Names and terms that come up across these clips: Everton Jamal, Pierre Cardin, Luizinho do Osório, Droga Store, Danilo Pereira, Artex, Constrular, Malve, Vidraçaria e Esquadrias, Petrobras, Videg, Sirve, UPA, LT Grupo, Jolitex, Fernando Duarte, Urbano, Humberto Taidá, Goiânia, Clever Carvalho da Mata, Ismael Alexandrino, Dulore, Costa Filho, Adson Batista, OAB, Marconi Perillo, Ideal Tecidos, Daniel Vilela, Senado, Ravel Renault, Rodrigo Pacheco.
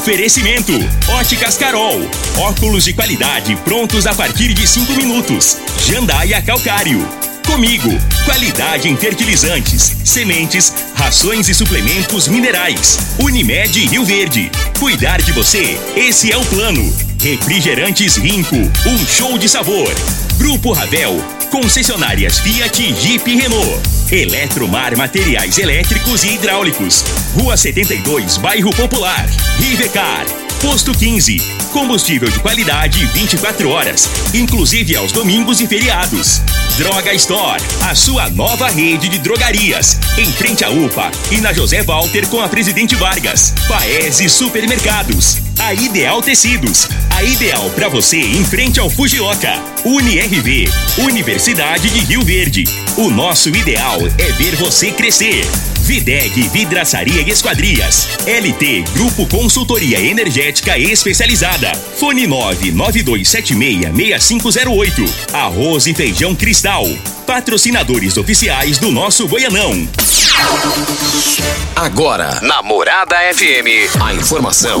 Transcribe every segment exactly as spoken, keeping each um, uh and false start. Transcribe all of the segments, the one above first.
Oferecimento: Óticas Carol. Óculos de qualidade prontos a partir de cinco minutos. Jandaia Calcário. Comigo, qualidade em fertilizantes, sementes, rações e suplementos minerais. Unimed Rio Verde. Cuidar de você, esse é o plano. Refrigerantes Rinco, um show de sabor. Grupo Ravel, concessionárias Fiat, Jeep e Renault. Eletromar Materiais Elétricos e Hidráulicos. Rua setenta e dois, Bairro Popular. Rivercar. Posto quinze. Combustível de qualidade vinte e quatro horas, inclusive aos domingos e feriados. Droga Store, a sua nova rede de drogarias. Em frente à UPA e na José Walter com a Presidente Vargas. Paese Supermercados. A Ideal Tecidos. A ideal para você em frente ao Fujioka. UniRV, Universidade de Rio Verde. O nosso ideal é ver você crescer. Videg, Vidraçaria e Esquadrias. L T Grupo Consultoria Energética Especializada. Fone nove nove dois sete seis, seis cinco zero oito. Arroz e Feijão Cristal. Patrocinadores oficiais do nosso Goianão. Agora, na Morada F M, a informação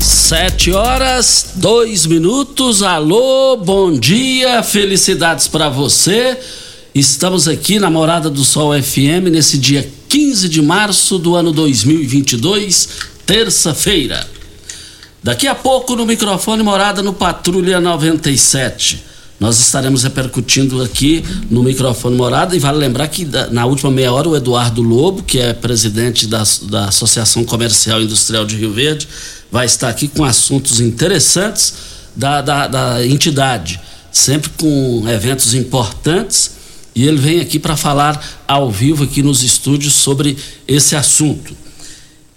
Sete horas, dois minutos. Alô, bom dia, felicidades para você. Estamos aqui na Morada do Sol F M nesse dia quinze de março do ano dois mil e vinte e dois, terça-feira. Daqui a pouco no microfone Morada no Patrulha noventa e sete. Nós estaremos repercutindo aqui no microfone Morada, e vale lembrar que na última meia hora o Eduardo Lobo, que é presidente da, da Associação Comercial e Industrial de Rio Verde, vai estar aqui com assuntos interessantes da, da, da entidade, sempre com eventos importantes, e ele vem aqui para falar ao vivo aqui nos estúdios sobre esse assunto.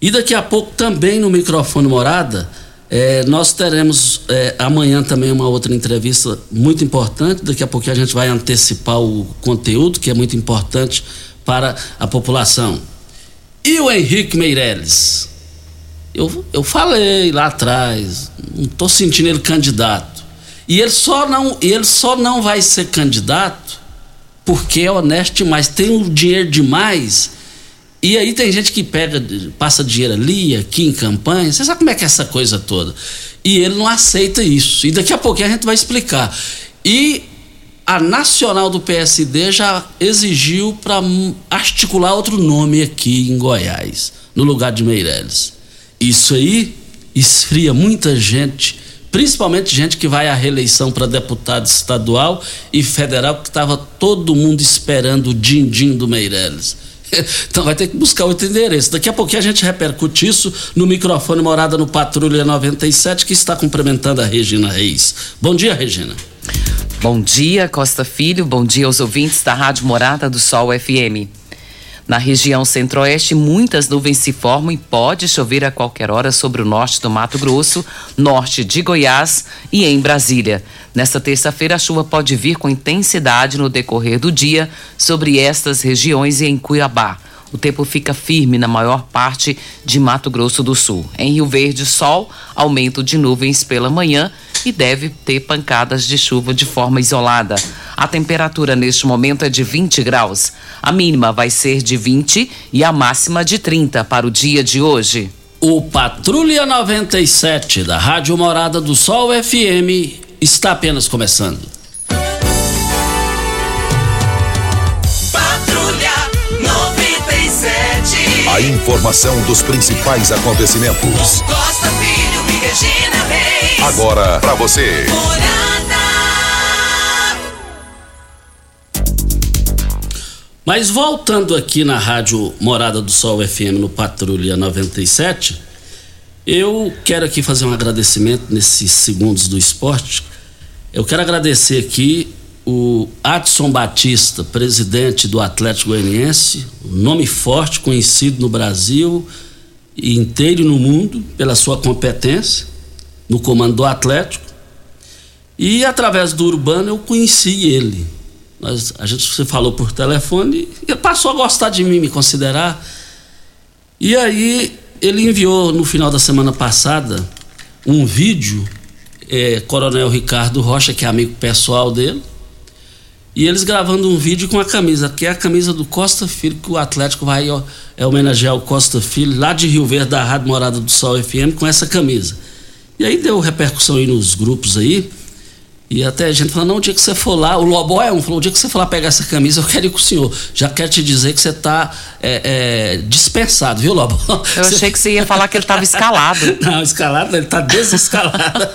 E daqui a pouco também no microfone Morada, É, nós teremos é, amanhã também uma outra entrevista muito importante. Daqui a pouco a gente vai antecipar o conteúdo, que é muito importante para a população. E o Henrique Meirelles? Eu, eu falei lá atrás, não estou sentindo ele candidato. E ele só, não, ele só não vai ser candidato porque é honesto demais, tem um dinheiro demais. E aí tem gente que pega, passa dinheiro ali, aqui em campanha. Você sabe como é que é essa coisa toda? E ele não aceita isso. E daqui a pouquinho a gente vai explicar. E a Nacional do P S D já exigiu para articular outro nome aqui em Goiás, no lugar de Meirelles. Isso aí esfria muita gente, principalmente gente que vai à reeleição para deputado estadual e federal, que estava todo mundo esperando o din-din do Meirelles. Então vai ter que buscar outro endereço. Daqui a pouquinho a gente repercute isso no microfone Morada no Patrulha noventa e sete, que está cumprimentando a Regina Reis. Bom dia, Regina. Bom dia, Costa Filho. Bom dia aos ouvintes da Rádio Morada do Sol F M. Na região centro-oeste, muitas nuvens se formam e pode chover a qualquer hora sobre o norte do Mato Grosso, norte de Goiás e em Brasília. Nesta terça-feira, a chuva pode vir com intensidade no decorrer do dia sobre estas regiões e em Cuiabá. O tempo fica firme na maior parte de Mato Grosso do Sul. Em Rio Verde, sol, aumento de nuvens pela manhã e deve ter pancadas de chuva de forma isolada. A temperatura neste momento é de vinte graus. A mínima vai ser de vinte e a máxima de trinta para o dia de hoje. O Patrulha noventa e sete da Rádio Morada do Sol F M está apenas começando. Patrulha noventa e sete. A informação dos principais acontecimentos. Com Costa Filho e Regina Reis. Agora para você. Mas voltando aqui na Rádio Morada do Sol F M no Patrulha noventa e sete, eu quero aqui fazer um agradecimento nesses segundos do esporte. Eu quero agradecer aqui o Adson Batista, presidente do Atlético Goianiense, um nome forte, conhecido no Brasil e inteiro no mundo pela sua competência no comando do Atlético. E através do Urbano eu conheci ele. Nós, a gente se falou por telefone e ele passou a gostar de mim, me considerar. E aí ele enviou no final da semana passada um vídeo, é, Coronel Ricardo Rocha, que é amigo pessoal dele, e eles gravando um vídeo com a camisa, que é a camisa do Costa Filho, que o Atlético vai é, homenagear o Costa Filho, lá de Rio Verde, da Rádio Morada do Sol F M, com essa camisa. E aí deu repercussão aí nos grupos aí, e até a gente falou, não, o dia que você for lá, o Lobo é um, falou, o dia que você for lá pegar essa camisa, eu quero ir com o senhor. Já quero te dizer que você está é, é, dispensado, viu, Lobo? Eu achei que você ia falar que ele estava escalado. Não, escalado, ele está desescalado.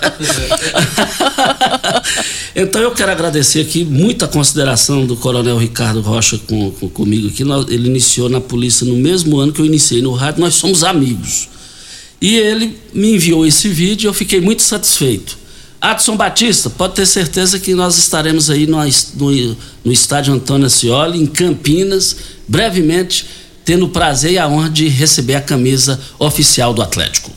Então eu quero agradecer aqui muita consideração do Coronel Ricardo Rocha com, com, comigo aqui. Ele iniciou na polícia no mesmo ano que eu iniciei no rádio, nós somos amigos. E ele me enviou esse vídeo e eu fiquei muito satisfeito. Adson Batista, pode ter certeza que nós estaremos aí no, no, no estádio Antônio Ascioli, em Campinas, brevemente, tendo o prazer e a honra de receber a camisa oficial do Atlético.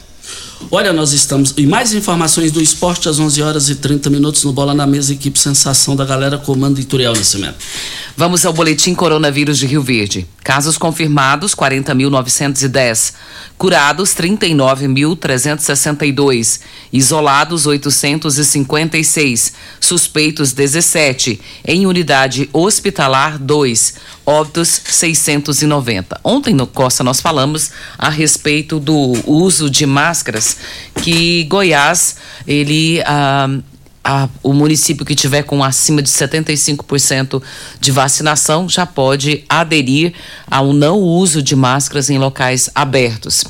Olha, nós estamos... E mais informações do esporte às onze horas e trinta minutos no Bola na Mesa, equipe Sensação da Galera, comando Ituriel Nascimento. Vamos ao boletim coronavírus de Rio Verde. Casos confirmados, quarenta mil novecentos e dez. Curados, trinta e nove mil trezentos e sessenta e dois. Isolados, oitocentos e cinquenta e seis. Suspeitos, dezessete. Em unidade hospitalar, dois. Óbitos, seiscentos e noventa. Ontem, no Costa, nós falamos a respeito do uso de máscaras, que Goiás, ele... Ah, A, o município que tiver com acima de setenta e cinco por cento de vacinação já pode aderir ao não uso de máscaras em locais abertos.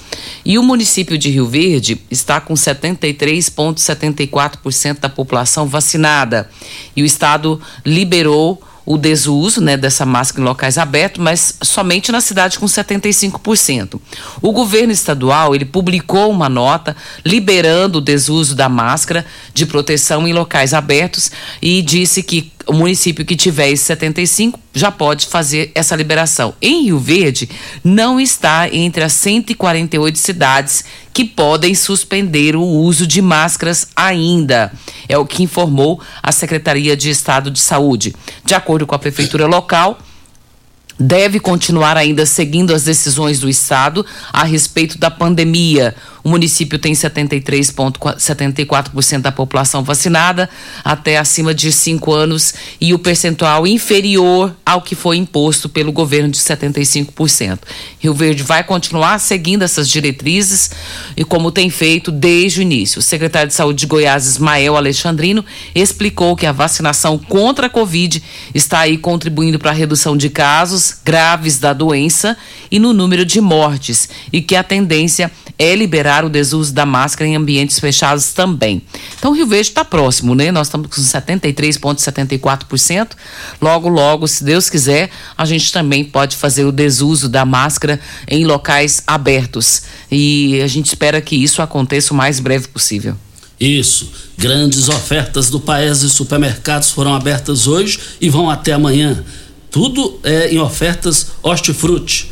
E o município de Rio Verde está com setenta e três vírgula setenta e quatro por cento da população vacinada. E o estado liberou o desuso, né, dessa máscara em locais abertos, mas somente na cidade com setenta e cinco por cento. O governo estadual, ele publicou uma nota liberando o desuso da máscara de proteção em locais abertos e disse que o município que tiver esse setenta e cinco por cento já pode fazer essa liberação. Em Rio Verde, não está entre as cento e quarenta e oito cidades que podem suspender o uso de máscaras ainda. É o que informou a Secretaria de Estado de Saúde. De acordo com a prefeitura local, deve continuar ainda seguindo as decisões do estado a respeito da pandemia. O município tem setenta e três vírgula setenta e quatro por cento da população vacinada até acima de cinco anos e o percentual inferior ao que foi imposto pelo governo de setenta e cinco por cento. Rio Verde vai continuar seguindo essas diretrizes e como tem feito desde o início. O secretário de Saúde de Goiás, Ismael Alexandrino, explicou que a vacinação contra a Covid está aí contribuindo para a redução de casos graves da doença e no número de mortes e que a tendência é liberar o desuso da máscara em ambientes fechados também. Então, o Rio Verde está próximo, né? Nós estamos com setenta e três vírgula setenta e quatro por cento. Logo, logo, se Deus quiser, a gente também pode fazer o desuso da máscara em locais abertos. E a gente espera que isso aconteça o mais breve possível. Isso. Grandes ofertas do Paese Supermercados foram abertas hoje e vão até amanhã. Tudo é em ofertas hortifruti.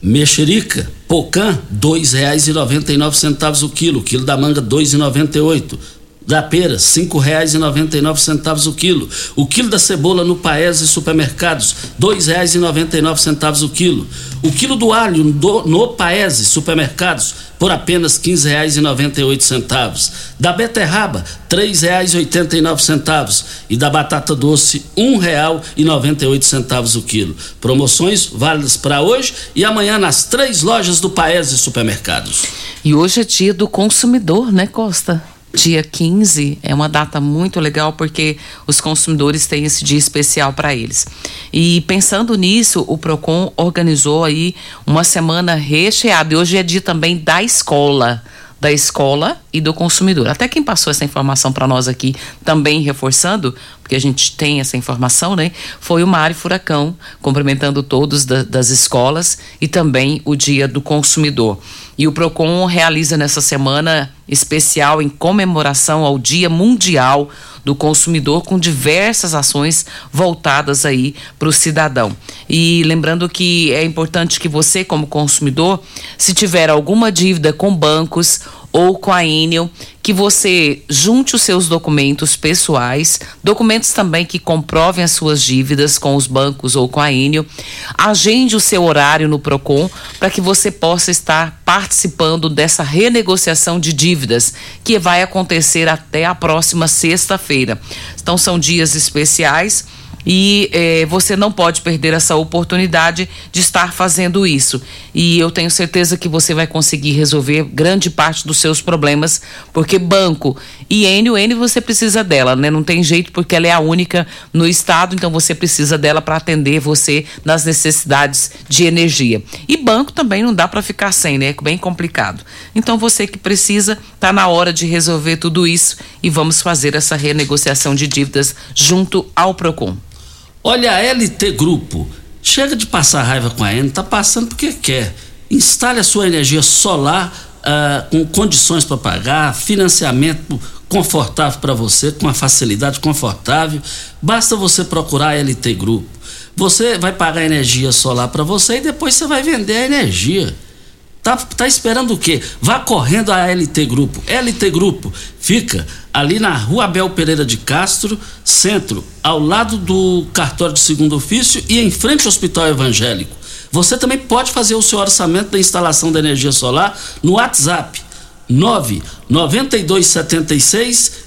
Mexerica, Pocan, dois reais e noventa e nove centavos o quilo. Quilo da manga, dois reais e noventa e oito centavos. Da pera, cinco reais e noventa e nove centavos o quilo. O quilo da cebola no Paese Supermercados, dois reais e noventa e nove centavos o quilo. O quilo do alho do, no Paese Supermercados, por apenas quinze reais e noventa e oito centavos. Da beterraba, três reais e oitenta e nove centavos. E da batata doce, um real e noventa e oito centavos o quilo. Promoções válidas para hoje e amanhã nas três lojas do Paese Supermercados. E hoje é dia do consumidor, né, Costa? Dia quinze é uma data muito legal porque os consumidores têm esse dia especial para eles. E pensando nisso, o PROCON organizou aí uma semana recheada. E hoje é dia também da escola, da escola e do consumidor. Até quem passou essa informação para nós aqui, também reforçando, porque a gente tem essa informação, né? Foi o Mário Furacão, cumprimentando todos da, das escolas e também o Dia do Consumidor. E o PROCON realiza nessa semana especial em comemoração ao Dia Mundial do Consumidor, com diversas ações voltadas aí para o cidadão. E lembrando que é importante que você, como consumidor, se tiver alguma dívida com bancos ou com a Enel, que você junte os seus documentos pessoais, documentos também que comprovem as suas dívidas com os bancos ou com a Enel, agende o seu horário no PROCON para que você possa estar participando dessa renegociação de dívidas que vai acontecer até a próxima sexta-feira. Então são dias especiais e eh, você não pode perder essa oportunidade de estar fazendo isso. E eu tenho certeza que você vai conseguir resolver grande parte dos seus problemas, porque banco e Enel, Enel você precisa dela, né? Não tem jeito, porque ela é a única no estado, então você precisa dela para atender você nas necessidades de energia. E banco também não dá para ficar sem, né? É bem complicado. Então você que precisa, tá na hora de resolver tudo isso e vamos fazer essa renegociação de dívidas junto ao PROCON. Olha, a L T Grupo, chega de passar raiva com a Enel, tá passando porque quer. Instale a sua energia solar uh, com condições para pagar, financiamento confortável para você, com uma facilidade confortável. Basta você procurar a L T Grupo. Você vai pagar energia solar para você e depois você vai vender a energia. Tá, tá esperando o quê? Vá correndo à L T Grupo. L T Grupo fica ali na Rua Abel Pereira de Castro, centro, ao lado do cartório de segundo ofício e em frente ao Hospital Evangélico. Você também pode fazer o seu orçamento da instalação da energia solar no WhatsApp nove nove dois sete seis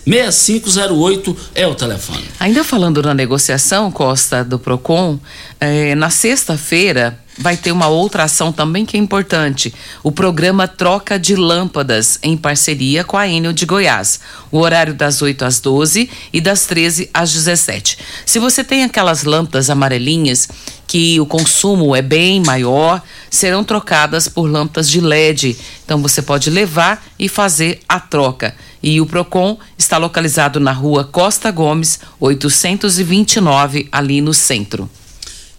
seis cinco zero oito é o telefone. Ainda falando na negociação, Costa, do PROCON, eh, na sexta-feira vai ter uma outra ação também que é importante, o programa Troca de Lâmpadas, em parceria com a Enel de Goiás, o horário das oito às doze e das treze às dezessete. Se você tem aquelas lâmpadas amarelinhas que o consumo é bem maior, serão trocadas por lâmpadas de L E D, então você pode levar e fazer a troca. E o PROCON está localizado na Rua Costa Gomes, oitocentos e vinte e nove, ali no centro.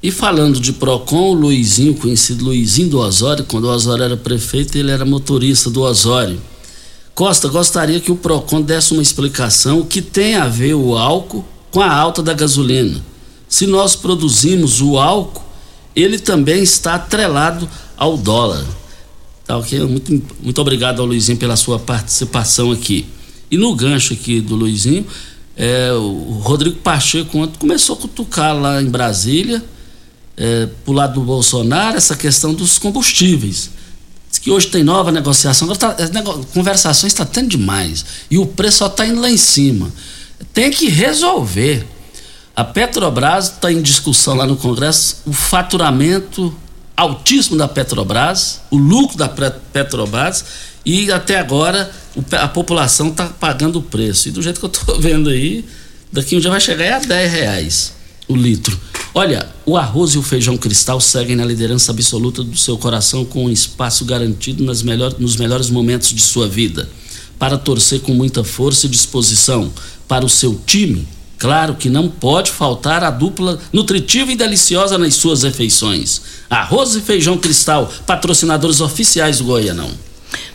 E falando de PROCON, o Luizinho, conhecido Luizinho do Osório, quando o Osório era prefeito, ele era motorista do Osório. Costa, gostaria que o PROCON desse uma explicação o que tem a ver o álcool com a alta da gasolina. Se nós produzimos o álcool, ele também está atrelado ao dólar. Tá, ok? Muito, muito obrigado ao Luizinho pela sua participação aqui. E no gancho aqui do Luizinho, é, o Rodrigo Pacheco começou a cutucar lá em Brasília, É, pro lado do Bolsonaro, essa questão dos combustíveis. Diz que hoje tem nova negociação, tá, nego, conversações está tendo demais e o preço só está indo lá em cima. Tem que resolver. A Petrobras está em discussão lá no Congresso, o faturamento altíssimo da Petrobras, o lucro da Petrobras, e até agora o, a população está pagando o preço. E do jeito que eu estou vendo aí, daqui um dia vai chegar a dez reais o litro. Olha, o arroz e o feijão cristal seguem na liderança absoluta do seu coração, com um espaço garantido nas melhor, nos melhores momentos de sua vida. Para torcer com muita força e disposição para o seu time, claro que não pode faltar a dupla nutritiva e deliciosa nas suas refeições. Arroz e feijão cristal, patrocinadores oficiais do Goianão.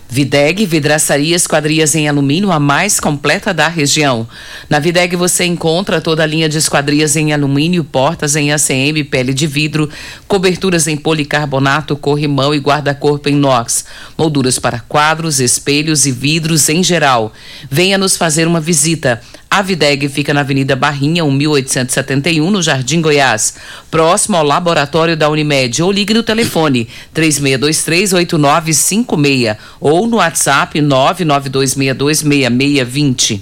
Videg, vidraçaria, esquadrias em alumínio, a mais completa da região. Na Videg você encontra toda a linha de esquadrias em alumínio, portas em A C M, pele de vidro, coberturas em policarbonato, corrimão e guarda-corpo em inox, molduras para quadros, espelhos e vidros em geral. Venha nos fazer uma visita. A Videg fica na Avenida Barrinha, mil oitocentos e setenta e um, no Jardim Goiás, próximo ao laboratório da Unimed. Ou ligue no telefone três seis dois três, oito nove cinco seis ou no WhatsApp nove nove dois seis dois seis seis dois zero.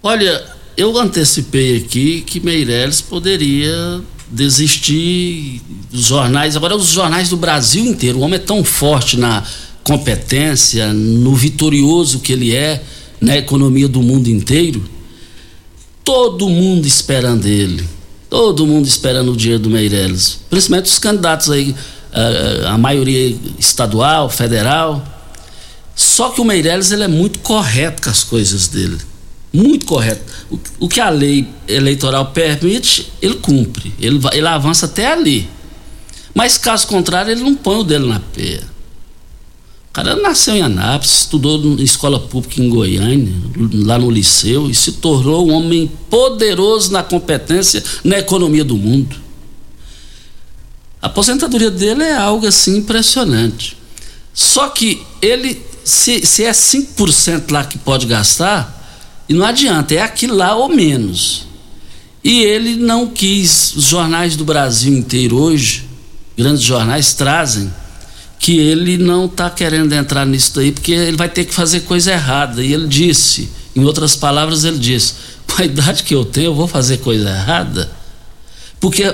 Olha, eu antecipei aqui que Meirelles poderia desistir dos jornais, agora os jornais do Brasil inteiro. O homem é tão forte na competência, no vitorioso que ele é, na economia do mundo inteiro, todo mundo esperando ele, todo mundo esperando o dinheiro do Meirelles, principalmente os candidatos aí, a, a maioria estadual, federal. Só que o Meirelles, ele é muito correto com as coisas dele, muito correto. O, o que a lei eleitoral permite, ele cumpre, ele, ele avança até ali, mas caso contrário, ele não põe o dele na pé. O cara nasceu em Anápolis, estudou em escola pública em Goiânia, lá no liceu, e se tornou um homem poderoso na competência, na economia do mundo. A aposentadoria dele é algo assim impressionante. Só que ele se, se é cinco por cento lá que pode gastar, e não adianta, é aquilo lá ou menos. E ele não quis. Os jornais do Brasil inteiro hoje, grandes jornais, trazem que ele não está querendo entrar nisso daí, porque ele vai ter que fazer coisa errada. E ele disse, em outras palavras, ele disse, com a idade que eu tenho, eu vou fazer coisa errada? Porque,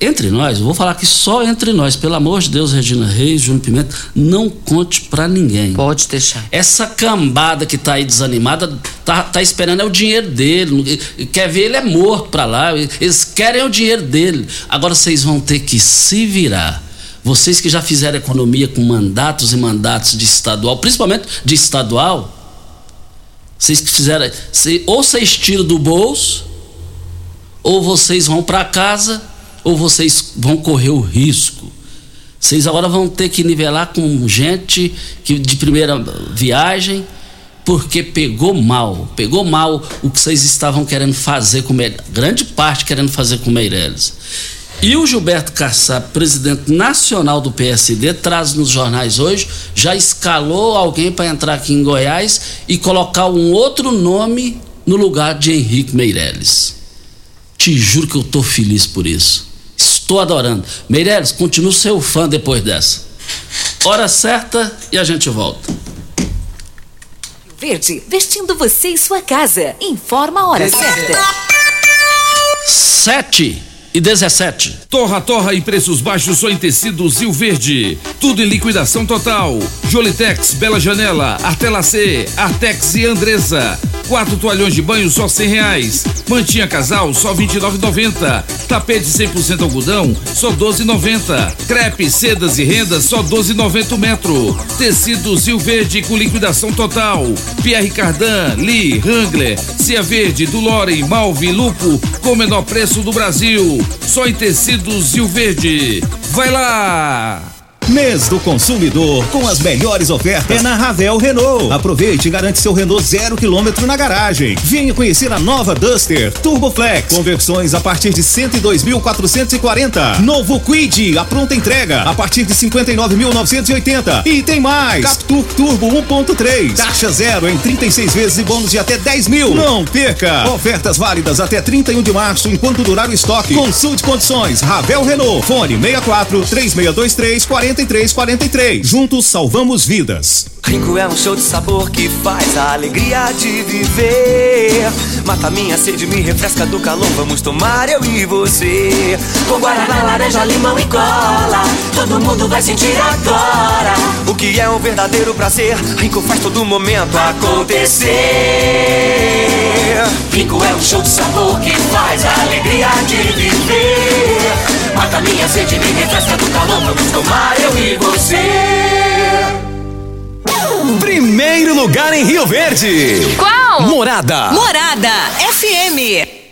entre nós, eu vou falar que só entre nós, pelo amor de Deus, Regina Reis, Júnior Pimenta, não conte pra ninguém. Pode deixar. Essa cambada que tá aí desanimada, tá, tá esperando é o dinheiro dele, quer ver ele é morto pra lá, eles querem o dinheiro dele. Agora vocês vão ter que se virar. Vocês que já fizeram economia com mandatos e mandatos de estadual, principalmente de estadual, vocês que fizeram, ou vocês tiram do bolso, ou vocês vão pra casa, ou vocês vão correr o risco. Vocês agora vão ter que nivelar com gente que de primeira viagem, porque pegou mal. Pegou mal o que vocês estavam querendo fazer com Meirelles, grande parte querendo fazer com Meirelles. E o Gilberto Kassab, presidente nacional do P S D, traz nos jornais hoje, já escalou alguém para entrar aqui em Goiás e colocar um outro nome no lugar de Henrique Meirelles. Te juro que eu tô feliz por isso. Estou adorando. Meirelles, continuo seu fã depois dessa. Hora certa e a gente volta. Verde, vestindo você e sua casa. Informa a hora certa. sete e dezessete. Torra, torra e preços baixos só em tecidos Zil Verde. Tudo em liquidação total. Jolitex, Bela Janela, Artela C, Artex e Andresa. Quatro toalhões de banho só cem reais. Mantinha casal só vinte e nove e noventa. Tapete cem por cento algodão só doze e noventa. Crepe, sedas e rendas só doze e noventa o metro. Tecido Zil Verde com liquidação total. Pierre Cardin, Lee, Wrangler, Cia Verde, Dulore, Malve, Lupo com o menor preço do Brasil. Só em tecidos Zil Verde. Vai lá! Mês do consumidor, com as melhores ofertas é na Ravel Renault. Aproveite e garante seu Renault zero quilômetro na garagem. Venha conhecer a nova Duster, Turboflex, conversões a partir de cento e dois mil quatrocentos e quarenta. Novo Kwid, a pronta entrega a partir de cinquenta e nove mil novecentos e oitenta. E tem mais, Captur Turbo um ponto três, taxa zero em trinta e seis vezes e bônus de até dez mil. Não perca, ofertas válidas até trinta e um de março, enquanto durar o estoque. Consulte condições, Ravel Renault, fone meia quatro, três meia dois três, quarenta quarenta e três, quarenta e três. Juntos salvamos vidas. Rico é um show de sabor que faz a alegria de viver. Mata minha sede, me refresca do calor. Vamos tomar eu e você. Com guaraná, laranja, limão e cola. Todo mundo vai sentir agora o que é um verdadeiro prazer. Rico faz todo momento acontecer. Rico é um show de sabor que faz a alegria de viver. Mata minha sede, me refresca do calor. Vamos tomar eu e você. Primeiro lugar em Rio Verde. Qual? Morada. Morada F M.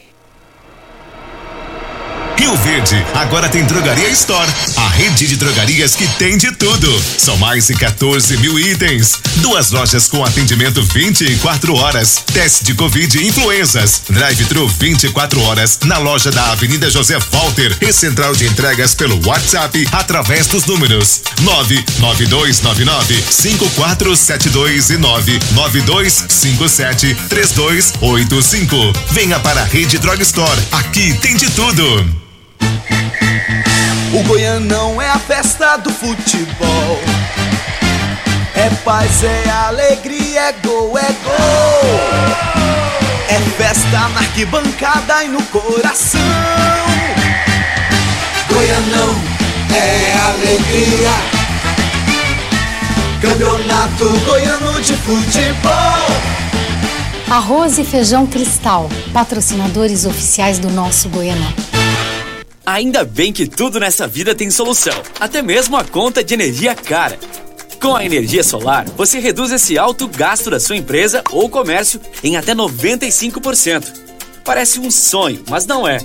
Rio Verde agora tem Drogaria Store, a rede de drogarias que tem de tudo. São mais de quatorze mil itens. Duas lojas com atendimento vinte e quatro horas. Teste de Covid e influenzas. Drive-thru vinte e quatro horas na loja da Avenida José Walter e central de entregas pelo WhatsApp através dos números nove nove dois nove nove cinco quatro sete dois e nove nove dois cinco sete três dois oito cinco. Venha para a Rede Drog Store. Aqui tem de tudo. O Goianão é a festa do futebol. É paz, é alegria, é gol, é gol. É festa na arquibancada e no coração. Goianão é alegria. Campeonato Goiano de Futebol. Arroz e Feijão Cristal, patrocinadores oficiais do nosso Goianão. Ainda bem que tudo nessa vida tem solução, até mesmo a conta de energia cara. Com a energia solar, você reduz esse alto gasto da sua empresa ou comércio em até noventa e cinco por cento. Parece um sonho, mas não é.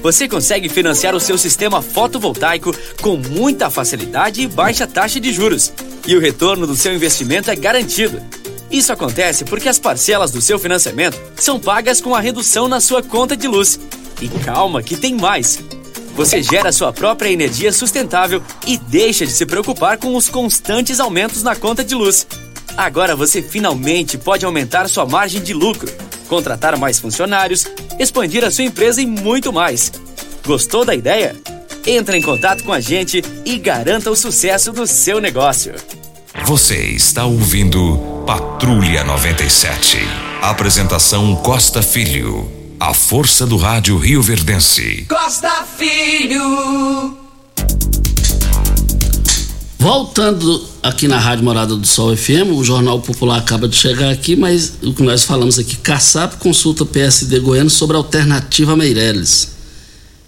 Você consegue financiar o seu sistema fotovoltaico com muita facilidade e baixa taxa de juros. E o retorno do seu investimento é garantido. Isso acontece porque as parcelas do seu financiamento são pagas com a redução na sua conta de luz. E calma que tem mais! Você gera sua própria energia sustentável e deixa de se preocupar com os constantes aumentos na conta de luz. Agora você finalmente pode aumentar sua margem de lucro, contratar mais funcionários, expandir a sua empresa e muito mais. Gostou da ideia? Entre em contato com a gente e garanta o sucesso do seu negócio. Você está ouvindo Patrulha noventa e sete. Apresentação Costa Filho. A força do rádio Rio Verdense. Costa Filho. Voltando aqui na Rádio Morada do Sol F M, o Jornal Popular acaba de chegar aqui, mas o que nós falamos aqui, Kassab consulta P S D Goiânia sobre a alternativa Meirelles.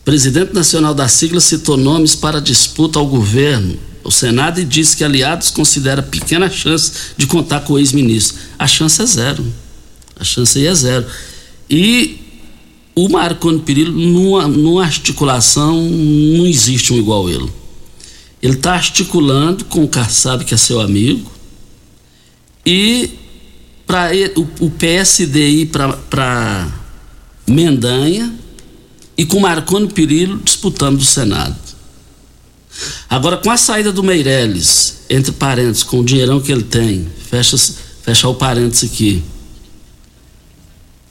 O presidente nacional da sigla citou nomes para disputa ao governo, ao Senado, e disse que aliados considera pequena chance de contar com o ex-ministro. A chance é zero. A chance aí é zero. E o Marconi Perillo, numa, numa articulação, não existe um igual a ele. Ele está articulando com o Kassab, que é seu amigo, e para o, o P S D ir para Mendanha e com o Marconi Perillo disputando o Senado. Agora, com a saída do Meirelles, entre parênteses, com o dinheirão que ele tem, fecha, fecha o parênteses aqui,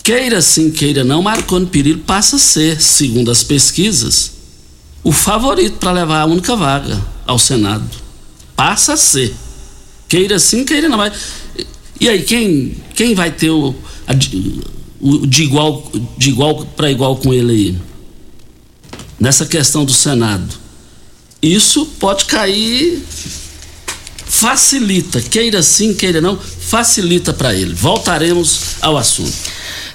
queira sim, queira não, Marconi Perillo passa a ser, segundo as pesquisas, o favorito para levar a única vaga ao Senado. Passa a ser. Queira sim, queira não. E aí, quem, quem vai ter o, a, o de igual, de igual para igual com ele aí? Nessa questão do Senado. Isso pode cair... Facilita, queira sim, queira não, facilita para ele. Voltaremos ao assunto.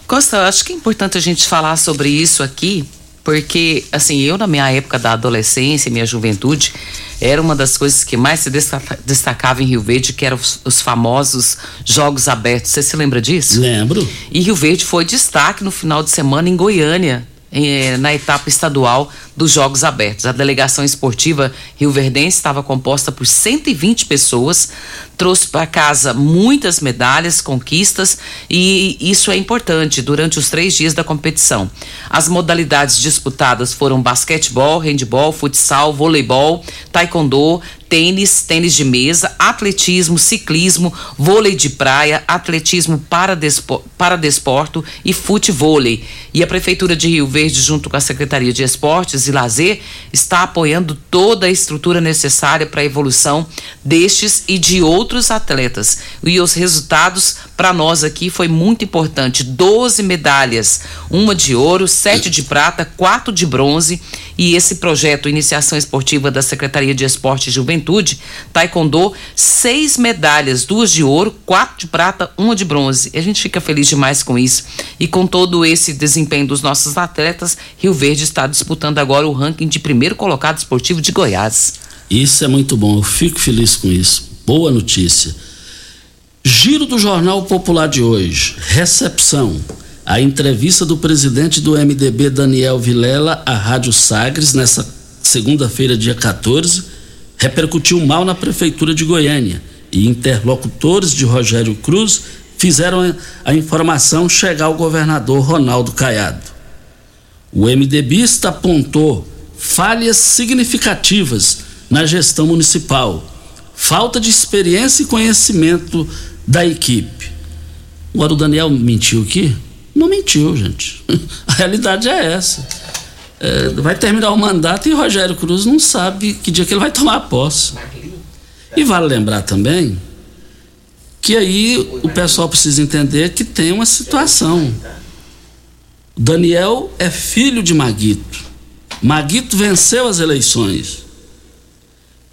Costa, eu acho que é importante a gente falar sobre isso aqui, porque, assim, eu na minha época da adolescência, minha juventude, era uma das coisas que mais se destacava em Rio Verde, que eram os, os famosos Jogos Abertos. Você se lembra disso? Lembro. E Rio Verde foi destaque no final de semana em Goiânia, eh, na etapa estadual dos Jogos Abertos. A delegação esportiva rioverdense estava composta por cento e vinte pessoas, trouxe para casa muitas medalhas, conquistas, e isso é importante durante os três dias da competição. As modalidades disputadas foram basquetebol, handebol, futsal, voleibol, taekwondo, tênis, tênis de mesa, atletismo, ciclismo, vôlei de praia, atletismo para despo, para desporto e futevôlei. E a Prefeitura de Rio Verde, junto com a Secretaria de Esportes e Lazer, está apoiando toda a estrutura necessária para a evolução destes e de outros atletas. E os resultados para nós aqui foi muito importante: doze medalhas, uma de ouro, sete de prata, quatro de bronze. E esse projeto Iniciação Esportiva da Secretaria de Esporte e Juventude, Taekwondo, seis medalhas, duas de ouro, quatro de prata, uma de bronze. E a gente fica feliz demais com isso. E com todo esse desempenho dos nossos atletas, Rio Verde está disputando agora o ranking de primeiro colocado esportivo de Goiás. Isso é muito bom, eu fico feliz com isso. Boa notícia. Giro do Jornal Popular de hoje. Recepção. A entrevista do presidente do M D B, Daniel Vilela, à Rádio Sagres, nessa segunda-feira, dia quatorze, repercutiu mal na Prefeitura de Goiânia, e interlocutores de Rogério Cruz fizeram a informação chegar ao governador Ronaldo Caiado. O MDBista apontou falhas significativas na gestão municipal, falta de experiência e conhecimento da equipe. Agora, o Daniel mentiu aqui? Não mentiu, gente. A realidade é essa. É, vai terminar o mandato e Rogério Cruz não sabe que dia que ele vai tomar posse. E vale lembrar também que aí o pessoal precisa entender que tem uma situação. Daniel é filho de Maguito. Maguito venceu as eleições.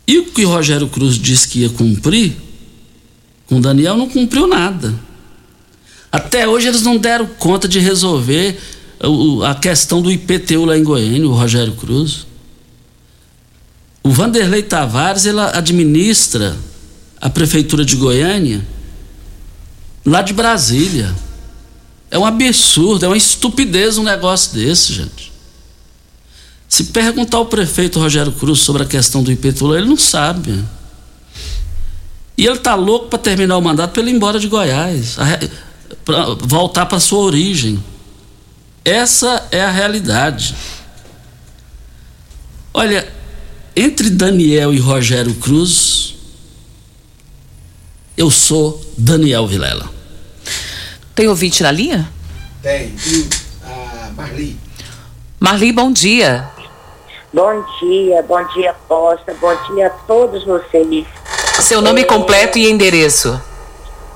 E o que Rogério Cruz disse que ia cumprir, com Daniel não cumpriu nada. Até hoje eles não deram conta de resolver a questão do I P T U lá em Goiânia, o Rogério Cruz. O Vanderlei Tavares, ele administra a Prefeitura de Goiânia lá de Brasília. É um absurdo, é uma estupidez um negócio desse, gente. Se perguntar ao prefeito Rogério Cruz sobre a questão do I P T U, ele não sabe. E ele tá louco para terminar o mandato para ele ir embora de Goiás, para voltar para sua origem. Essa é a realidade. Olha, entre Daniel e Rogério Cruz, Eu sou Daniel Vilela. Tem ouvinte na linha? Tem, a Marli. Marli, bom dia. Bom dia, bom dia, Costa, bom dia a todos vocês. Seu nome é... completo e endereço.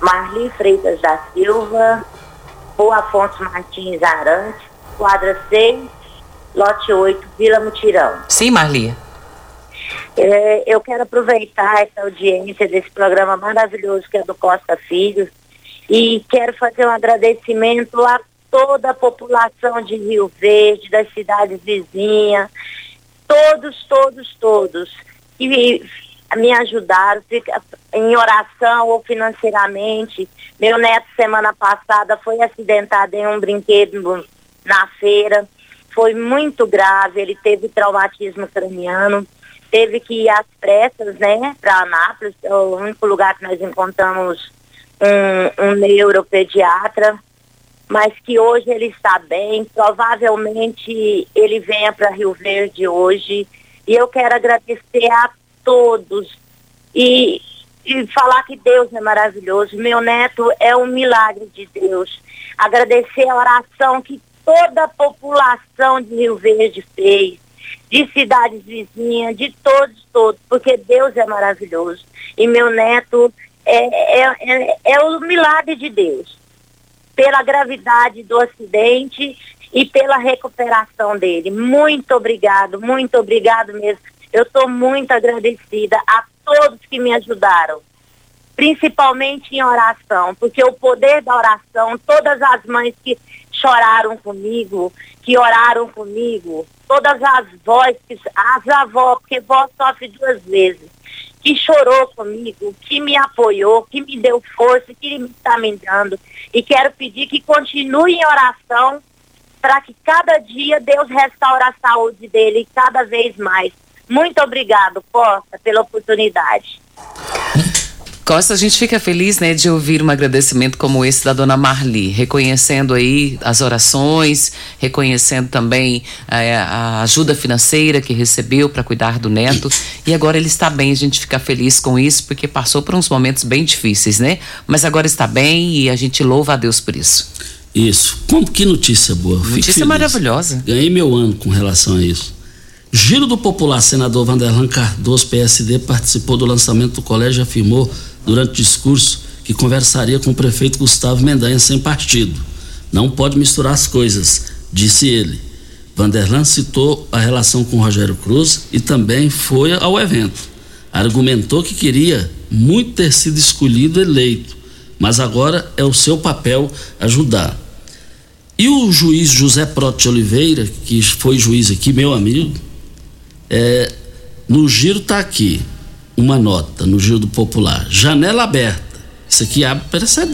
Marli Freitas da Silva, Rua Afonso Martins Arantes, quadra seis, lote oito, Vila Mutirão. Sim, Marli. É, eu quero aproveitar essa audiência desse programa maravilhoso que é do Costa Filho e quero fazer um agradecimento a toda a população de Rio Verde, das cidades vizinhas, todos, todos, todos, que me ajudaram em oração ou financeiramente. Meu neto, semana passada, foi acidentado em um brinquedo na feira. Foi muito grave, ele teve traumatismo craniano, teve que ir às pressas, né, para Anápolis, é o único lugar que nós encontramos um, um neuropediatra, mas que hoje ele está bem, provavelmente ele venha para Rio Verde hoje, e eu quero agradecer a todos, e, e falar que Deus é maravilhoso, meu neto é um milagre de Deus, agradecer a oração que toda a população de Rio Verde fez, de cidades vizinhas, de todos, todos, porque Deus é maravilhoso. E meu neto é, é, é, é o milagre de Deus, pela gravidade do acidente e pela recuperação dele. Muito obrigado, muito obrigado mesmo. Eu estou muito agradecida a todos que me ajudaram, principalmente em oração, porque o poder da oração, todas as mães que choraram comigo, que oraram comigo, todas as vós, as avós, porque vós sofre duas vezes, que chorou comigo, que me apoiou, que me deu força, que me está me dando. E quero pedir que continue em oração para que cada dia Deus restaure a saúde dele cada vez mais. Muito obrigado, Costa, pela oportunidade. Costa, a gente fica feliz, né, de ouvir um agradecimento como esse da dona Marli, reconhecendo aí as orações, reconhecendo também é, a ajuda financeira que recebeu para cuidar do neto, e agora ele está bem, a gente fica feliz com isso, porque passou por uns momentos bem difíceis, né? Mas agora está bem e a gente louva a Deus por isso. Isso, como que notícia boa. Notícia feliz. Maravilhosa. Ganhei meu ano com relação a isso. Giro do Popular, senador Vanderlan Cardoso, P S D, participou do lançamento do colégio e afirmou durante o discurso que conversaria com o prefeito Gustavo Mendanha sem partido. Não pode misturar as coisas, disse ele. Vanderlan citou a relação com Rogério Cruz e também foi ao evento. Argumentou que queria muito ter sido escolhido eleito, mas agora é o seu papel ajudar. E o juiz José Prote de Oliveira, que foi juiz aqui, meu amigo, É, no giro está aqui uma nota, no giro do Popular, janela aberta, isso aqui abre,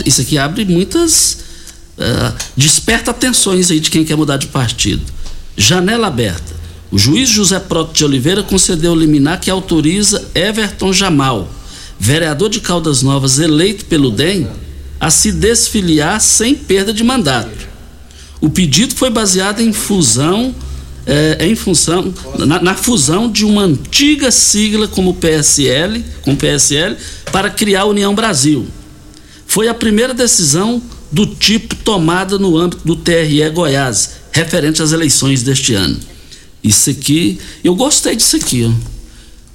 isso aqui abre muitas uh, desperta tensões aí de quem quer mudar de partido. Janela aberta, o juiz José Proto de Oliveira concedeu liminar que autoriza Everton Jamal, vereador de Caldas Novas eleito pelo D E M, a se desfiliar sem perda de mandato. O pedido foi baseado em fusão É, em função, na, na fusão de uma antiga sigla como P S L, com P S L para criar a União Brasil. Foi a primeira decisão do tipo tomada no âmbito do T R E Goiás, referente às eleições deste ano. Isso aqui, eu gostei disso aqui, ó.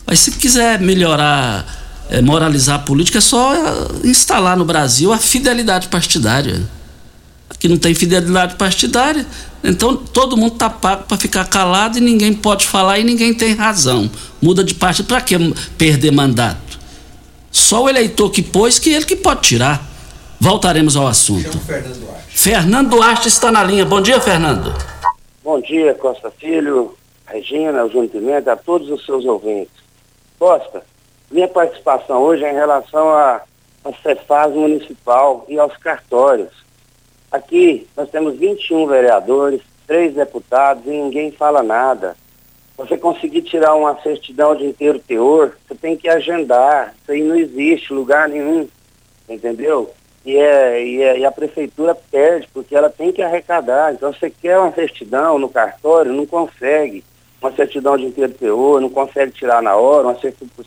Mas se quiser melhorar, é, moralizar a política, é só instalar no Brasil a fidelidade partidária. Aqui não tem fidelidade partidária, então todo mundo tá pago para ficar calado e ninguém pode falar e ninguém tem razão. Muda de partido, para que perder mandato? Só o eleitor que pôs, que ele que pode tirar. Voltaremos ao assunto. Fernando Duarte. Fernando Duarte está na linha. Bom dia, Fernando. Bom dia, Costa Filho, Regina, Júnior Pimenta, a todos os seus ouvintes. Costa, minha participação hoje é em relação à Cefaz municipal e aos cartórios. Aqui nós temos vinte e um vereadores, três deputados e ninguém fala nada. Você conseguir tirar uma certidão de inteiro teor, você tem que agendar. Isso aí não existe lugar nenhum, entendeu? E, é, e, é, e a prefeitura perde, porque ela tem que arrecadar. Então você quer uma certidão no cartório, não consegue. Uma certidão de inteiro teor, não consegue tirar na hora, uma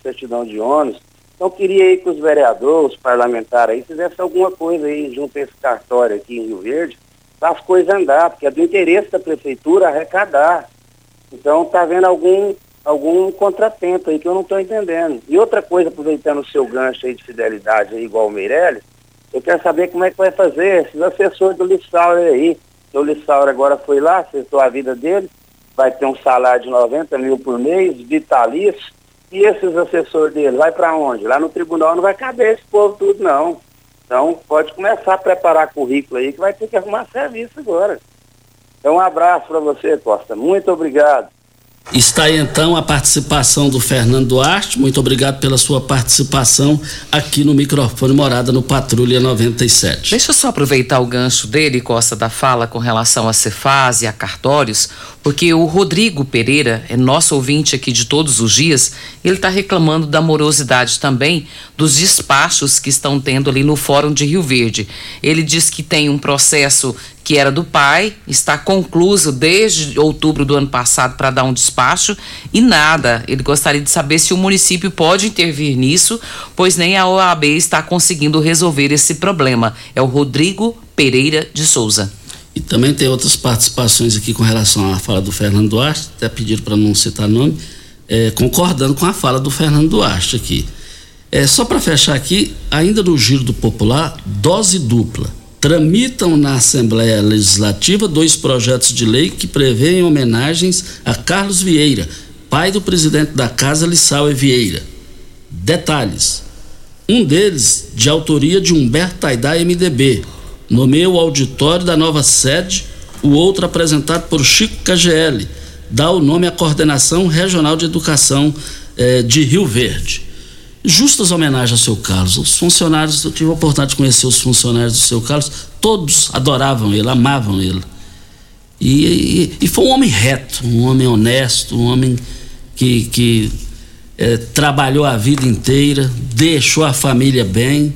certidão de ônus. Então, queria aí que os vereadores, os parlamentares aí, fizessem alguma coisa aí junto a esse cartório aqui em Rio Verde, para as coisas andar, porque é do interesse da prefeitura arrecadar. Então, está havendo algum, algum contratempo aí que eu não estou entendendo. E outra coisa, aproveitando o seu gancho aí de fidelidade, aí, igual o Meirelles, eu quero saber como é que vai fazer esses assessores do Lissaura aí. O Lissaura agora foi lá, acertou a vida dele, vai ter um salário de noventa mil por mês, vitalício. E esses assessores dele, vai para onde? Lá no tribunal não vai caber esse povo tudo, não. Então, pode começar a preparar currículo aí, que vai ter que arrumar serviço agora. Então, um abraço para você, Costa. Muito obrigado. Está aí, então, a participação do Fernando Duarte. Muito obrigado pela sua participação aqui no microfone Morada no Patrulha noventa e sete. Deixa eu só aproveitar o gancho dele, Costa, da fala com relação à Cefaz e a cartórios, porque o Rodrigo Pereira, é nosso ouvinte aqui de todos os dias, ele está reclamando da morosidade também dos despachos que estão tendo ali no Fórum de Rio Verde. Ele diz que tem um processo que era do pai, está concluído desde outubro do ano passado para dar um despacho e nada. Ele gostaria de saber se o município pode intervir nisso, pois nem a O A B está conseguindo resolver esse problema. É o Rodrigo Pereira de Souza. E também tem outras participações aqui com relação à fala do Fernando Duarte, até pediram para não citar nome, é, concordando com a fala do Fernando Duarte aqui. É, só para fechar aqui, ainda no giro do popular, dose dupla. Tramitam na Assembleia Legislativa dois projetos de lei que prevêem homenagens a Carlos Vieira, pai do presidente da Casa Lissauer Vieira. Detalhes. Um deles, de autoria de Humberto Taidá, M D B, nomeia o auditório da nova sede, o outro, apresentado por Chico K G L, dá o nome à Coordenação Regional de Educação eh, de Rio Verde. Justas homenagens ao seu Carlos. Os funcionários, eu tive a oportunidade de conhecer os funcionários do seu Carlos, todos adoravam ele, amavam ele. E, e, e foi um homem reto, um homem honesto, um homem que, que é, trabalhou a vida inteira, deixou a família bem,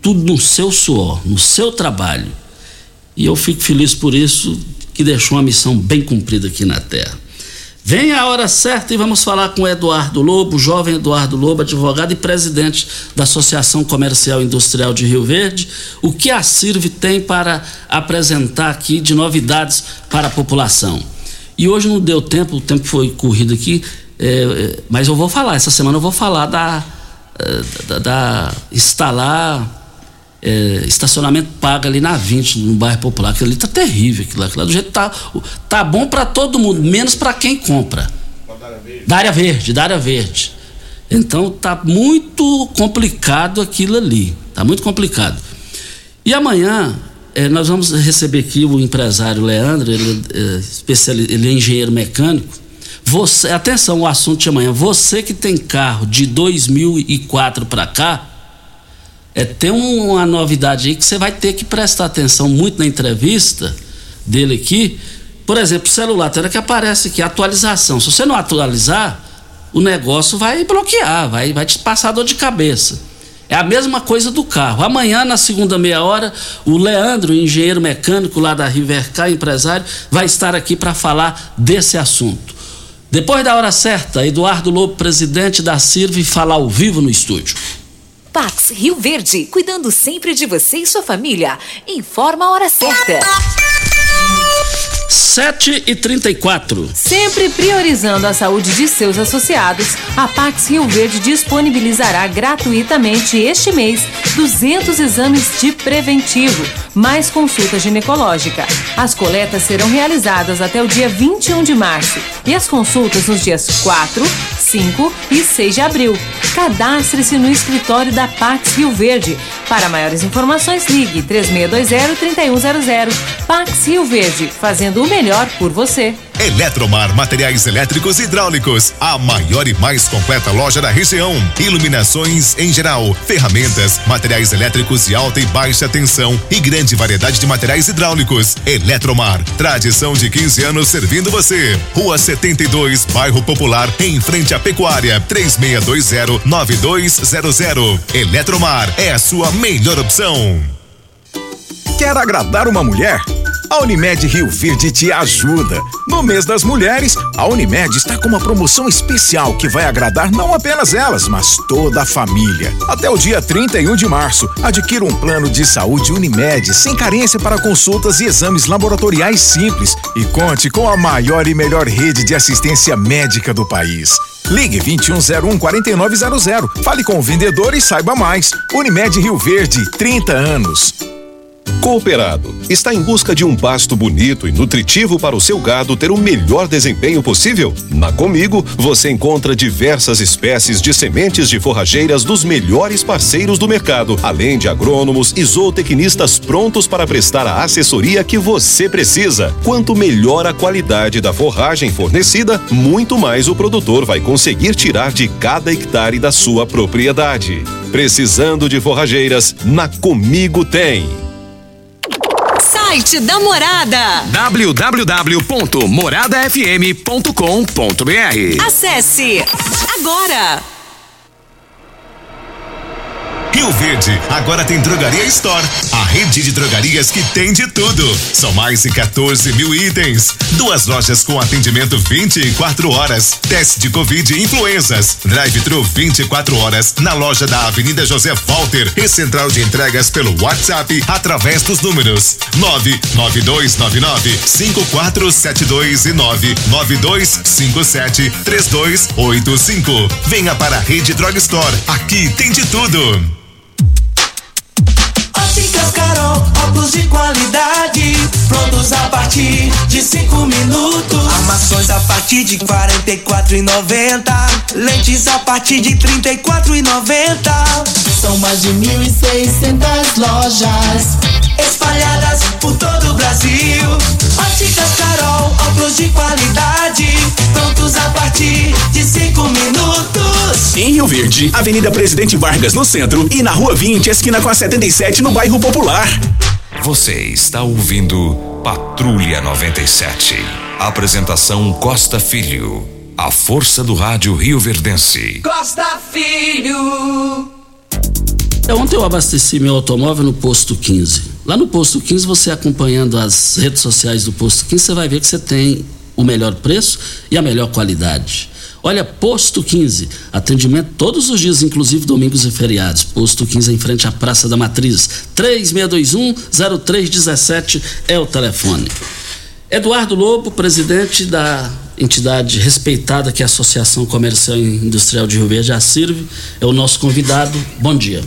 tudo no seu suor, no seu trabalho. E eu fico feliz por isso, que deixou uma missão bem cumprida aqui na Terra. Vem a hora certa e vamos falar com Eduardo Lobo, jovem Eduardo Lobo, advogado e presidente da Associação Comercial e Industrial de Rio Verde. O que a Sirve tem para apresentar aqui de novidades para a população? E hoje não deu tempo, o tempo foi corrido aqui, é, mas eu vou falar, essa semana eu vou falar da, da, da instalar é, estacionamento pago ali na vinte, no bairro Popular, que ali tá terrível, aquilo lá, aquilo lá do jeito tá... Tá bom para todo mundo, menos para quem compra. Da área verde, da área verde. Então tá muito complicado aquilo ali. Tá muito complicado. E amanhã eh, nós vamos receber aqui o empresário Leandro, ele, eh, especialista, ele é engenheiro mecânico. Você, atenção, o assunto de amanhã. Você que tem carro de dois mil e quatro para cá, é, tem uma novidade aí que você vai ter que prestar atenção muito na entrevista dele aqui. Por exemplo, o celular, tem hora que aparece aqui, atualização. Se você não atualizar, o negócio vai bloquear, vai, vai te passar dor de cabeça. É a mesma coisa do carro. Amanhã, na segunda meia hora, o Leandro, engenheiro mecânico lá da Rivercar, empresário, vai estar aqui para falar desse assunto. Depois da hora certa, Eduardo Lobo, presidente da Sirve, fala ao vivo no estúdio. Pax Rio Verde, cuidando sempre de você e sua família. Informa a hora certa. sete e trinta e quatro. Sempre priorizando a saúde de seus associados, a Pax Rio Verde disponibilizará gratuitamente este mês duzentos exames de preventivo, mais consulta ginecológica. As coletas serão realizadas até o dia vinte e um de março e as consultas nos dias quatro, cinco e seis de abril. Cadastre-se no escritório da Pax Rio Verde. Para maiores informações, ligue três seis dois zero, três um zero zero. Pax Rio Verde, fazendo o melhor por você. Eletromar Materiais Elétricos e Hidráulicos, a maior e mais completa loja da região. Iluminações em geral, ferramentas, materiais elétricos de alta e baixa tensão e grande variedade de materiais hidráulicos. Eletromar, tradição de quinze anos servindo você. Rua setenta e dois, bairro Popular, em frente à Pecuária, três seis dois zero, nove dois zero zero. Eletromar é a sua melhor opção. Quer agradar uma mulher? A Unimed Rio Verde te ajuda. No mês das mulheres, a Unimed está com uma promoção especial que vai agradar não apenas elas, mas toda a família. Até o dia trinta e um de março, adquira um plano de saúde Unimed sem carência para consultas e exames laboratoriais simples e conte com a maior e melhor rede de assistência médica do país. Ligue dois um zero um, quatro nove zero zero, fale com o vendedor e saiba mais. Unimed Rio Verde, trinta anos. Cooperado está em busca de um pasto bonito e nutritivo para o seu gado ter o melhor desempenho possível? Na Comigo, você encontra diversas espécies de sementes de forrageiras dos melhores parceiros do mercado, além de agrônomos e zootecnistas prontos para prestar a assessoria que você precisa. Quanto melhor a qualidade da forragem fornecida, muito mais o produtor vai conseguir tirar de cada hectare da sua propriedade. Precisando de forrageiras? Na Comigo tem! Site da Morada: w w w ponto morada f m ponto com ponto b r. Acesse agora. Rio Verde agora tem Drogaria Store, a rede de drogarias que tem de tudo. São mais de catorze mil itens, duas lojas com atendimento vinte e quatro horas, teste de Covid e influenzas, drive-thru vinte e quatro horas na loja da Avenida José Walter e central de entregas pelo WhatsApp através dos números nove nove dois nove nove cinco quatro sete dois e nove nove dois cinco sete três dois oito cinco. Venha para a rede Droga Store, aqui tem de tudo. Óticas Carol, óculos de qualidade, prontos a partir de cinco minutos. Armações a partir de quarenta e quatro reais e noventa centavos, lentes a partir de trinta e quatro reais e noventa centavos. São mais de mil e seiscentas lojas espalhadas por todo o Brasil. Óticas Carol, óculos de qualidade, prontos a partir de cinco minutos. Em Rio Verde, Avenida Presidente Vargas no centro e na Rua vinte, esquina com a setenta e sete, no bairro Popular. Você está ouvindo Patrulha noventa e sete. Apresentação Costa Filho. A força do rádio rioverdense. Costa Filho. Ontem eu abasteci meu automóvel no posto quinze. Lá no posto quinze, você acompanhando as redes sociais do posto quinze, você vai ver que você tem o melhor preço e a melhor qualidade. Olha, posto quinze, atendimento todos os dias, inclusive domingos e feriados. Posto quinze em frente à Praça da Matriz. três seis dois um, zero três um sete é o telefone. Eduardo Lobo, presidente da entidade respeitada que é a Associação Comercial e Industrial de Rio Verde, a Sirve, é o nosso convidado. Bom dia.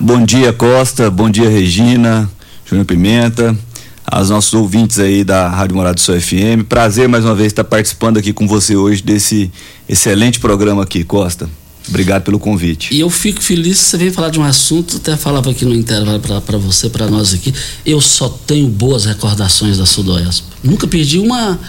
Bom dia, Costa, bom dia, Regina, Júnior Pimenta, aos nossos ouvintes aí da Rádio Morada do Sol F M. Prazer mais uma vez estar participando aqui com você hoje desse excelente programa aqui, Costa. Obrigado pelo convite. E eu fico feliz que você veio falar de um assunto, até falava aqui no intervalo para você, para nós aqui. Eu só tenho boas recordações da Sudoesp. Nunca perdi uma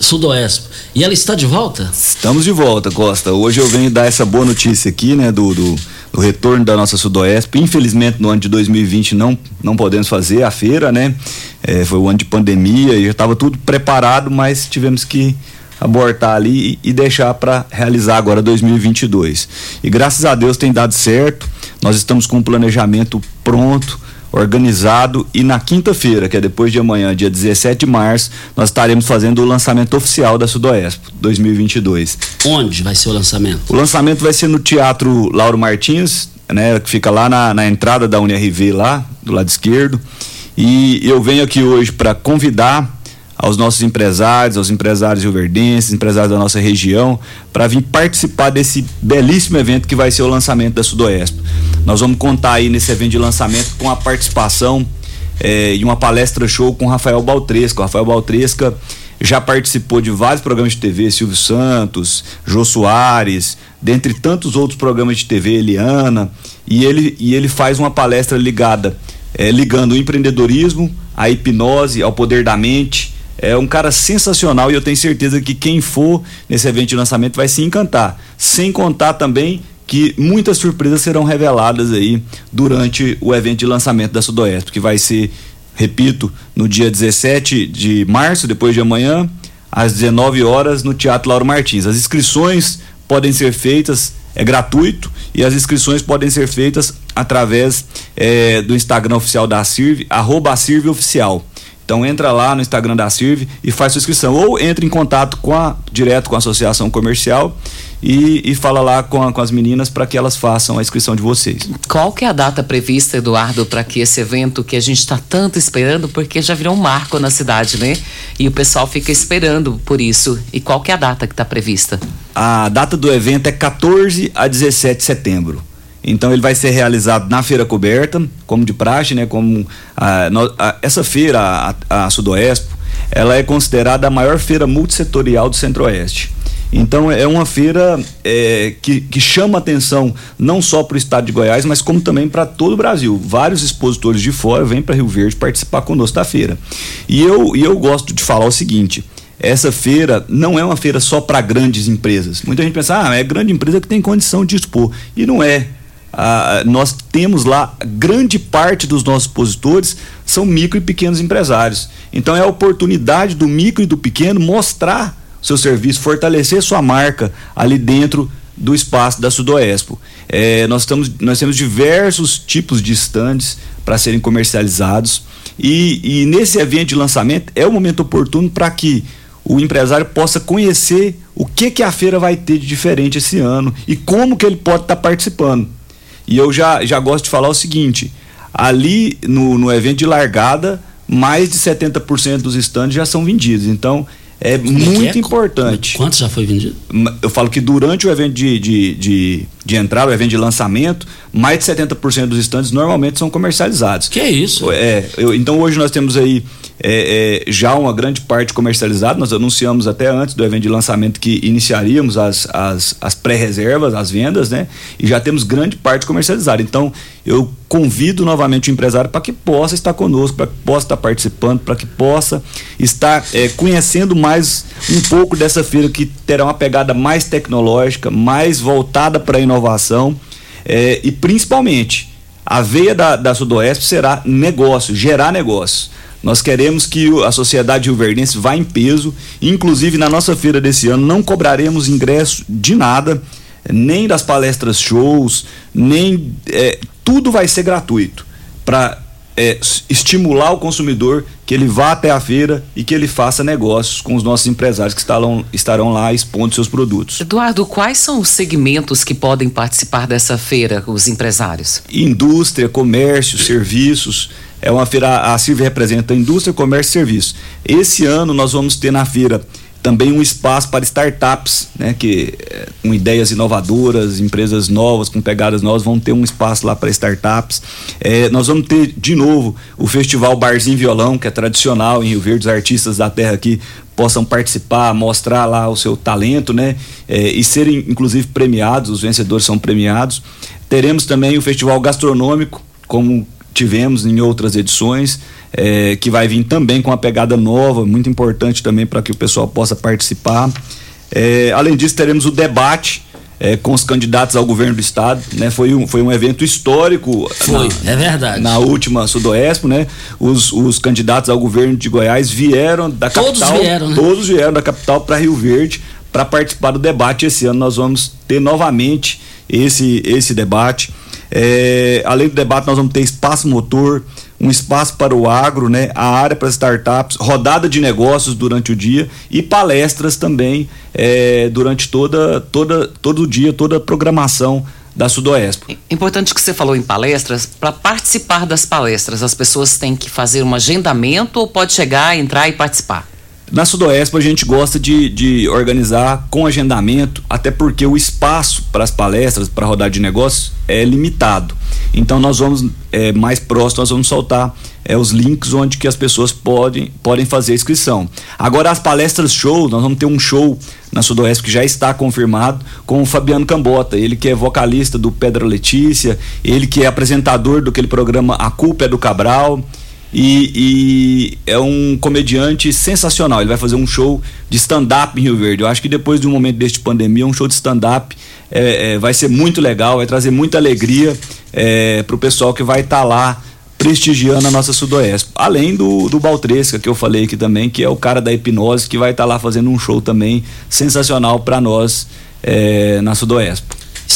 Sudoesp. E ela está de volta? Estamos de volta, Costa. Hoje eu venho dar essa boa notícia aqui, né, do, do, do retorno da nossa Sudoesp. Infelizmente, no ano de dois mil e vinte não, não podemos fazer a feira, né? É, foi um ano de pandemia e já estava tudo preparado, mas tivemos que abortar ali e deixar para realizar agora dois mil e vinte e dois. E graças a Deus tem dado certo. Nós estamos com um planejamento pronto, organizado, e na quinta-feira, que é depois de amanhã, dia dezessete de março, nós estaremos fazendo o lançamento oficial da Sudoesp dois mil e vinte e dois. Onde vai ser o lançamento? O lançamento vai ser no Teatro Lauro Martins, né, que fica lá na, na entrada da U N R V, lá do lado esquerdo. E eu venho aqui hoje para convidar aos nossos empresários, aos empresários rioverdenses, empresários da nossa região, para vir participar desse belíssimo evento que vai ser o lançamento da Sudoesp. Nós vamos contar aí nesse evento de lançamento com a participação é, e uma palestra show com o Rafael Baltresca. O Rafael Baltresca já participou de vários programas de T V, Silvio Santos, Jô Soares, dentre tantos outros programas de T V, Eliana, e ele, e ele faz uma palestra ligada, é, ligando o empreendedorismo, a hipnose, ao poder da mente. É um cara sensacional e eu tenho certeza que quem for nesse evento de lançamento vai se encantar. Sem contar também que muitas surpresas serão reveladas aí durante o evento de lançamento da Sudoeste, que vai ser, repito, no dia dezessete de março, depois de amanhã, às dezenove horas, no Teatro Lauro Martins. As inscrições podem ser feitas, é gratuito, e as inscrições podem ser feitas através é, do Instagram oficial da Sirve, arroba Sirve Oficial. Então entra lá no Instagram da Sirve e faz sua inscrição, ou entra em contato com a, direto com a associação comercial e, e fala lá com, a, com as meninas para que elas façam a inscrição de vocês. Qual que é a data prevista, Eduardo, para que esse evento que a gente está tanto esperando, porque já virou um marco na cidade, né? E o pessoal fica esperando por isso. E qual que é a data que está prevista? A data do evento é quatorze a dezessete de setembro. Então ele vai ser realizado na feira coberta, como de praxe, né? Como a, a, essa feira, a, a Sudoespo, ela é considerada a maior feira multissetorial do Centro-Oeste. Então é uma feira é, que, que chama atenção não só para o estado de Goiás, mas como também para todo o Brasil. Vários expositores de fora vêm para Rio Verde participar conosco da feira. E eu, e eu gosto de falar o seguinte: essa feira não é uma feira só para grandes empresas. Muita gente pensa, ah, é grande empresa que tem condição de expor. E não é. Ah, nós temos lá, grande parte dos nossos expositores são micro e pequenos empresários. Então é a oportunidade do micro e do pequeno mostrar seu serviço, fortalecer sua marca ali dentro do espaço da Sudoespo. É, nós, estamos, nós temos diversos tipos de estandes para serem comercializados e, e nesse evento de lançamento é o momento oportuno para que o empresário possa conhecer o que, que a feira vai ter de diferente esse ano e como que ele pode estar tá participando. E eu já, já gosto de falar o seguinte: ali no, no evento de largada, mais de setenta por cento dos estandes já são vendidos. Então é muito importante. Quanto já foi vendido? Eu falo que durante o evento de, de, de, de entrada, o evento de lançamento, mais de setenta por cento dos estandes normalmente são comercializados. Que é isso? É, eu, então hoje nós temos aí é, é, já uma grande parte comercializada. Nós anunciamos até antes do evento de lançamento que iniciaríamos as, as, as pré-reservas, as vendas, né? E já temos grande parte comercializada. Então eu convido novamente o empresário para que possa estar conosco, para que possa estar participando, para que possa estar é, conhecendo mais mais um pouco dessa feira que terá uma pegada mais tecnológica, mais voltada para a inovação é, e principalmente a veia da, da Sudoeste será negócio, gerar negócio. Nós queremos que a sociedade rioverdense vá em peso, inclusive na nossa feira desse ano não cobraremos ingresso de nada, nem das palestras shows, nem é, tudo vai ser gratuito para É, estimular o consumidor que ele vá até a feira e que ele faça negócios com os nossos empresários que estarão, estarão lá expondo seus produtos. Eduardo, quais são os segmentos que podem participar dessa feira, os empresários? Indústria, comércio, serviços. É uma feira, a Silvia representa indústria, comércio e serviços. Esse ano nós vamos ter na feira também um espaço para startups, né, que com ideias inovadoras, empresas novas, com pegadas novas, vão ter um espaço lá para startups. É, nós vamos ter, de novo, o Festival Barzinho Violão, que é tradicional em Rio Verde, os artistas da terra aqui possam participar, mostrar lá o seu talento, né, é, e serem, inclusive, premiados, os vencedores são premiados. Teremos também o Festival Gastronômico, como tivemos em outras edições, é, que vai vir também com uma pegada nova, muito importante também para que o pessoal possa participar. É, além disso, teremos o debate é, com os candidatos ao governo do estado, né? Foi um, foi um evento histórico. Foi, na, é verdade. Na última Sudoespo, né? Os, os candidatos ao governo de Goiás vieram da todos capital. Vieram, né? Todos vieram da capital para Rio Verde para participar do debate. Esse ano nós vamos ter novamente esse, esse debate. É, além do debate, nós vamos ter espaço motor, um espaço para o agro, né, a área para startups, rodada de negócios durante o dia e palestras também é, durante toda, toda, todo o dia, toda a programação da Sudoespo. Importante que você falou em palestras. Para participar das palestras, as pessoas têm que fazer um agendamento ou pode chegar, entrar e participar? Na Sudoespo a gente gosta de, de organizar com agendamento, até porque o espaço para as palestras, para rodar de negócios, é limitado. Então nós vamos, é, mais próximo, nós vamos soltar é, os links onde que as pessoas podem, podem fazer a inscrição. Agora as palestras show, nós vamos ter um show na Sudoeste que já está confirmado com o Fabiano Cambota, ele que é vocalista do Pedra Letícia, ele que é apresentador do aquele programa A Culpa é do Cabral. E, e é um comediante sensacional, ele vai fazer um show de stand-up em Rio Verde. Eu acho que depois de um momento deste pandemia, um show de stand-up é, é, vai ser muito legal, vai trazer muita alegria é, pro pessoal que vai estar tá lá prestigiando a nossa Sudoeste. Além do, do Baltresca, que eu falei aqui também, que é o cara da hipnose, que vai estar tá lá fazendo um show também sensacional para nós é, na Sudoeste.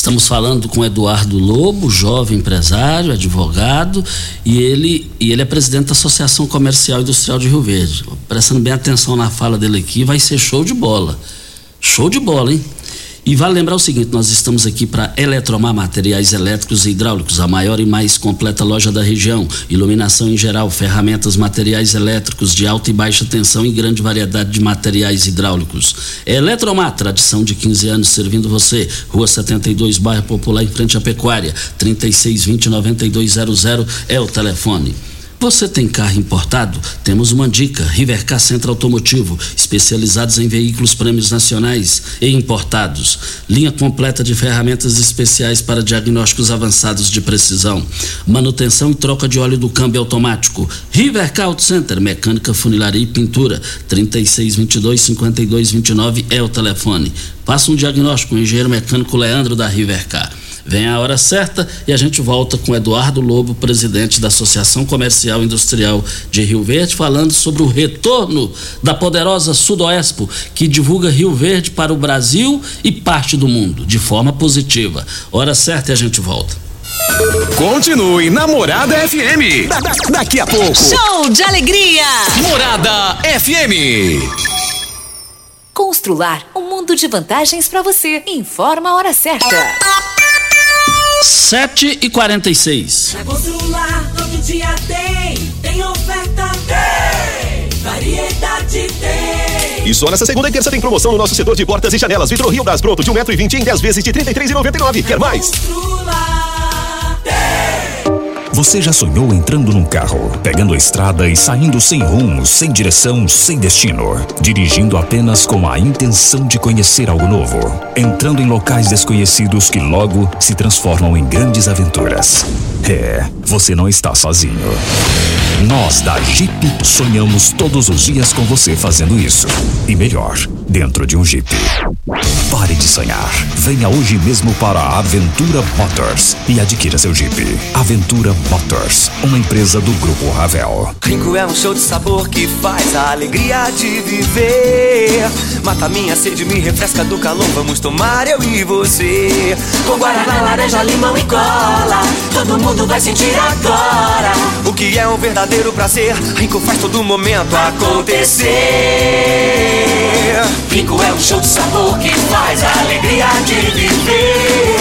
Estamos falando com Eduardo Lobo, jovem empresário, advogado, e ele, e ele é presidente da Associação Comercial e Industrial de Rio Verde. Prestando bem atenção na fala dele aqui, vai ser show de bola. Show de bola, hein? E vale lembrar o seguinte, nós estamos aqui para Eletromar Materiais Elétricos e Hidráulicos, a maior e mais completa loja da região. Iluminação em geral, ferramentas, materiais elétricos de alta e baixa tensão e grande variedade de materiais hidráulicos. Eletromar, tradição de quinze anos servindo você. Rua setenta e dois, bairro Popular, em frente à Pecuária. trinta e seis, vinte, noventa e dois, zero zero é o telefone. Você tem carro importado? Temos uma dica. Rivercar Centro Automotivo, especializados em veículos prêmios nacionais e importados. Linha completa de ferramentas especiais para diagnósticos avançados de precisão. Manutenção e troca de óleo do câmbio automático. Rivercar Auto Center, mecânica, funilaria e pintura. trinta e seis, vinte e dois, cinquenta e dois, vinte e nove é o telefone. Faça um diagnóstico, o engenheiro mecânico Leandro da Rivercar. Vem a hora certa e a gente volta com Eduardo Lobo, presidente da Associação Comercial e Industrial de Rio Verde, falando sobre o retorno da poderosa Sudoespo, que divulga Rio Verde para o Brasil e parte do mundo, de forma positiva. Hora certa e a gente volta. Continue na Morada F M. Da, da, daqui a pouco. Show de alegria! Morada F M. Constrular um mundo de vantagens para você. Informa a hora certa. sete e quarenta e seis. Na Constrular todo dia tem, tem oferta, tem, variedade tem. E só nessa segunda e terça tem promoção no nosso setor de portas e janelas. Vitro Rio Brás Broto de um metro e vinte em dez vezes de trinta e três reais e noventa e nove. Quer mais? Constrular tem. Você já sonhou entrando num carro, pegando a estrada e saindo sem rumo, sem direção, sem destino, dirigindo apenas com a intenção de conhecer algo novo, entrando em locais desconhecidos que logo se transformam em grandes aventuras? É, você não está sozinho. Nós da Jeep sonhamos todos os dias com você fazendo isso. E melhor, dentro de um Jeep. Pare de sonhar. Venha hoje mesmo para a Aventura Motors e adquira seu Jeep. Aventura Motors, uma empresa do Grupo Ravel. Rico é um show de sabor que faz a alegria de viver. Mata minha sede, me refresca do calor. Vamos tomar eu e você. Com guaraná, laranja, limão e cola. Todo mundo vai sentir agora o que é um verdadeiro prazer. Rico faz todo momento acontecer. Rico é um show de sabor que faz a alegria de viver.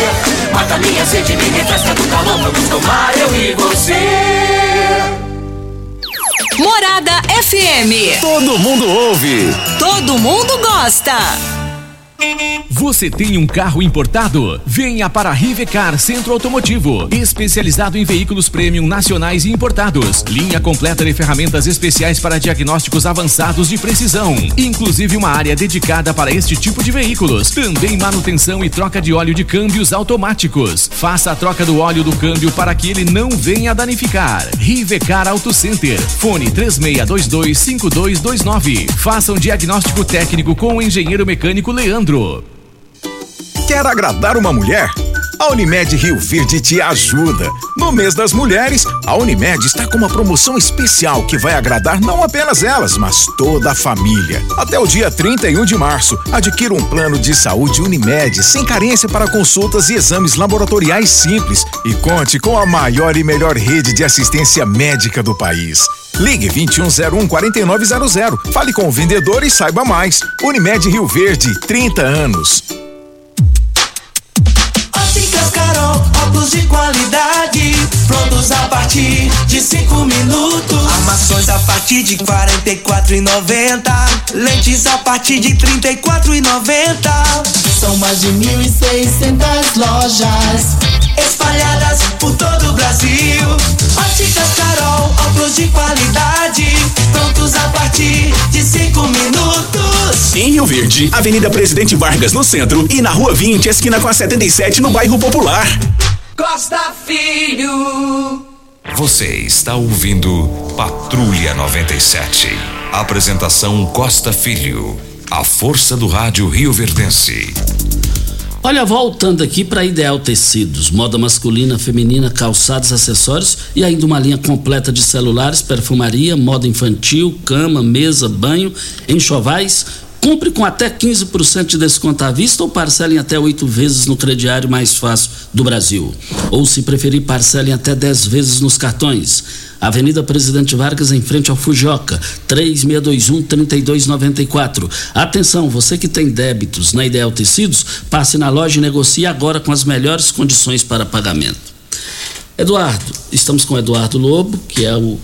Mata minha sede, me refresca do calor. Vamos tomar eu e você. Morada F M. Todo mundo ouve. Todo mundo gosta. Você tem um carro importado? Venha para a Rivercar Centro Automotivo, especializado em veículos premium nacionais e importados. Linha completa de ferramentas especiais para diagnósticos avançados de precisão, inclusive uma área dedicada para este tipo de veículos. Também manutenção e troca de óleo de câmbios automáticos. Faça a troca do óleo do câmbio para que ele não venha danificar. Rivercar Auto Center, fone três seis dois dois, cinco dois dois nove. Faça um diagnóstico técnico com o engenheiro mecânico Leandro. Quer agradar uma mulher? A Unimed Rio Verde te ajuda. No mês das mulheres, a Unimed está com uma promoção especial que vai agradar não apenas elas, mas toda a família. Até o dia trinta e um de março, adquira um plano de saúde Unimed sem carência para consultas e exames laboratoriais simples e conte com a maior e melhor rede de assistência médica do país. Ligue vinte e um zero um, quarenta e nove zero zero, fale com o vendedor e saiba mais. Unimed Rio Verde, trinta anos. Óticas Carol, óculos de qualidade, prontos a partir de cinco minutos. Armações a partir de quarenta e quatro reais e noventa centavos, lentes a partir de trinta e quatro reais e noventa centavos. São mais de mil e seiscentas lojas, espalhadas por todo o Brasil. Óticas Carol, óculos de qualidade, prontos a partir de cinco minutos. Em Rio Verde, Avenida Presidente Vargas no centro e na Rua vinte, esquina com a setenta e sete, no bairro Popular. Costa Filho. Você está ouvindo Patrulha noventa e sete. Apresentação Costa Filho, a força do rádio rioverdense. Olha, voltando aqui para Ideal Tecidos, moda masculina, feminina, calçados, acessórios e ainda uma linha completa de celulares, perfumaria, moda infantil, cama, mesa, banho, enxovais, Compre com até quinze por cento de desconto à vista ou parcela em até oito vezes no crediário mais fácil do Brasil. Ou, se preferir, parcela em até dez vezes nos cartões. Avenida Presidente Vargas, em frente ao Fujoca, três seis dois um, três dois nove quatro. Atenção, você que tem débitos na Ideal Tecidos, passe na loja e negocie agora com as melhores condições para pagamento. Eduardo, estamos com o Eduardo Lobo, que é o,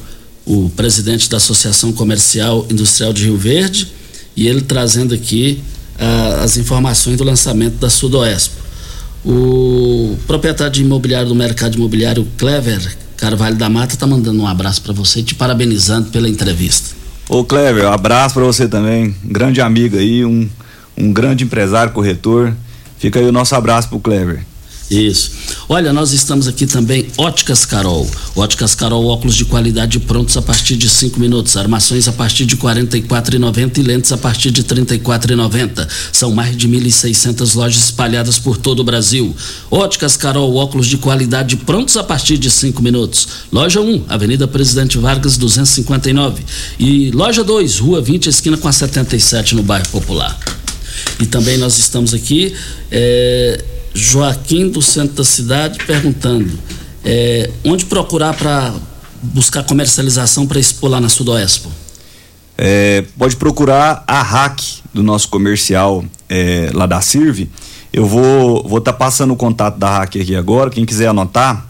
o presidente da Associação Comercial Industrial de Rio Verde, e ele trazendo aqui ah, as informações do lançamento da Sudoesp. O proprietário de imobiliário do mercado imobiliário, Clever Carvalho da Mata, está mandando um abraço para você e te parabenizando pela entrevista. Ô Clever, um abraço para você também, grande amigo aí, um, um grande empresário, corretor. Fica aí o nosso abraço pro Clever. Isso. Olha, nós estamos aqui também, Óticas Carol. Óticas Carol, óculos de qualidade prontos a partir de cinco minutos, armações a partir de quarenta e quatro reais e noventa centavos e lentes a partir de trinta e quatro reais e noventa centavos. São mais de mil e seiscentas lojas espalhadas por todo o Brasil. Óticas Carol, óculos de qualidade prontos a partir de cinco minutos. Loja um, Avenida Presidente Vargas, duzentos e cinquenta e nove. E loja dois, Rua vinte, esquina com a setenta e sete, no bairro Popular. E também nós estamos aqui, é... Joaquim do centro da cidade perguntando é, onde procurar para buscar comercialização para expor lá na Sudoespo. É, pode procurar a R A C do nosso comercial é, lá da Sirve. Eu vou vou estar tá passando o contato da R A C aqui agora. Quem quiser anotar,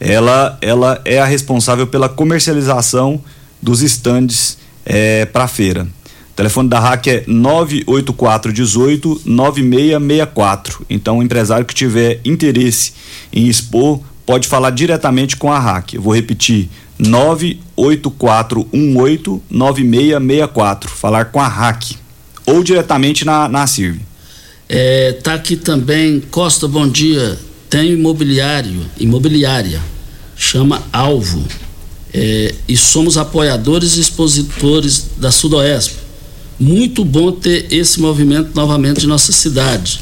ela ela é a responsável pela comercialização dos estandes é, para a feira. O telefone da R A C é nove oito quatro um oito, nove seis seis quatro. Então, o empresário que tiver interesse em expor, pode falar diretamente com a R A C. Eu vou repetir, nove oito quatro um oito, nove seis seis quatro. Falar com a R A C ou diretamente na, na Sirve. É, tá aqui também, Costa, bom dia. Tem imobiliário, imobiliária, chama Alvo. É, e somos apoiadores e expositores da Sudoesp. Muito bom ter esse movimento novamente de nossa cidade.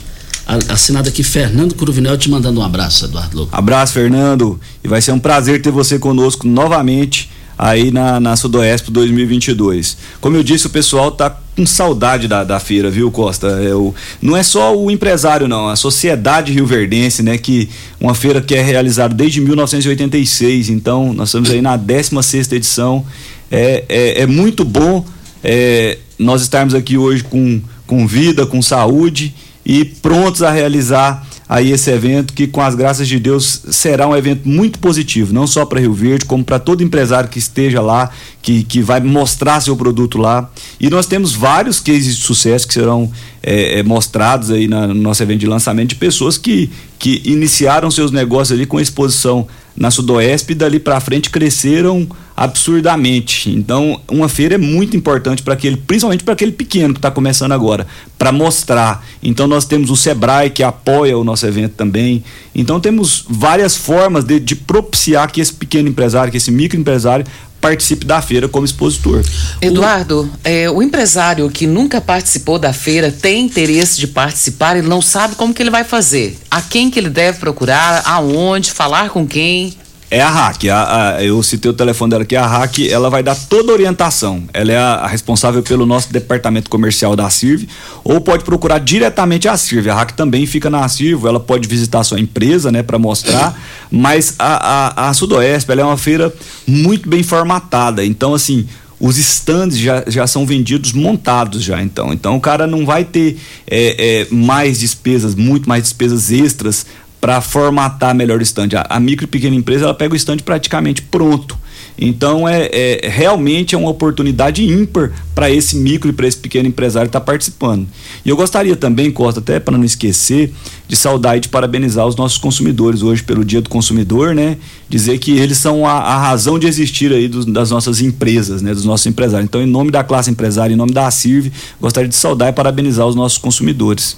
Assinado aqui, Fernando Cruvinel, te mandando um abraço, Eduardo Lobo. Abraço, Fernando, e vai ser um prazer ter você conosco novamente aí na, na Sudoesp dois mil e vinte e dois. Como eu disse, o pessoal tá com saudade da, da feira, viu, Costa? É o, não é só o empresário, não, a sociedade rioverdense, né, que uma feira que é realizada desde mil novecentos e oitenta e seis, então nós estamos aí na décima sexta edição. É, é, é muito bom é, nós estarmos aqui hoje com, com vida, com saúde e prontos a realizar aí esse evento que, com as graças de Deus, será um evento muito positivo, não só para Rio Verde, como para todo empresário que esteja lá, que, que vai mostrar seu produto lá. E nós temos vários cases de sucesso que serão é, é, mostrados aí na, no nosso evento de lançamento, de pessoas que, que iniciaram seus negócios ali com a exposição na Sudoesp e dali para frente cresceram absurdamente. Então, uma feira é muito importante para aquele, principalmente para aquele pequeno que está começando agora, para mostrar. Então, nós temos o Sebrae que apoia o nosso evento também. Então, temos várias formas de, de propiciar que esse pequeno empresário, que esse microempresário participe da feira como expositor. Eduardo, o... É, o empresário que nunca participou da feira tem interesse de participar e não sabe como que ele vai fazer. A quem que ele deve procurar, aonde, falar com quem? É a R A C, a, a, eu citei o telefone dela aqui, a R A C, ela vai dar toda a orientação, ela é a, a responsável pelo nosso departamento comercial da Sirve, ou pode procurar diretamente a Sirve. A R A C também fica na Sirve, ela pode visitar a sua empresa, né, para mostrar, mas a, a, a Sudoesp, ela é uma feira muito bem formatada, então assim, os stands já, já são vendidos montados já, então, então o cara não vai ter é, é, mais despesas, muito mais despesas extras para formatar melhor o stand. A, a micro e pequena empresa, ela pega o stand praticamente pronto. Então, é, é realmente é uma oportunidade ímpar para esse micro e para esse pequeno empresário estar tá participando. E eu gostaria também, Costa, até para não esquecer, de saudar e de parabenizar os nossos consumidores hoje pelo Dia do Consumidor, né? Dizer que eles são a, a razão de existir aí dos, das nossas empresas, né? Dos nossos empresários. Então, em nome da classe empresária, em nome da Sirve, gostaria de saudar e parabenizar os nossos consumidores.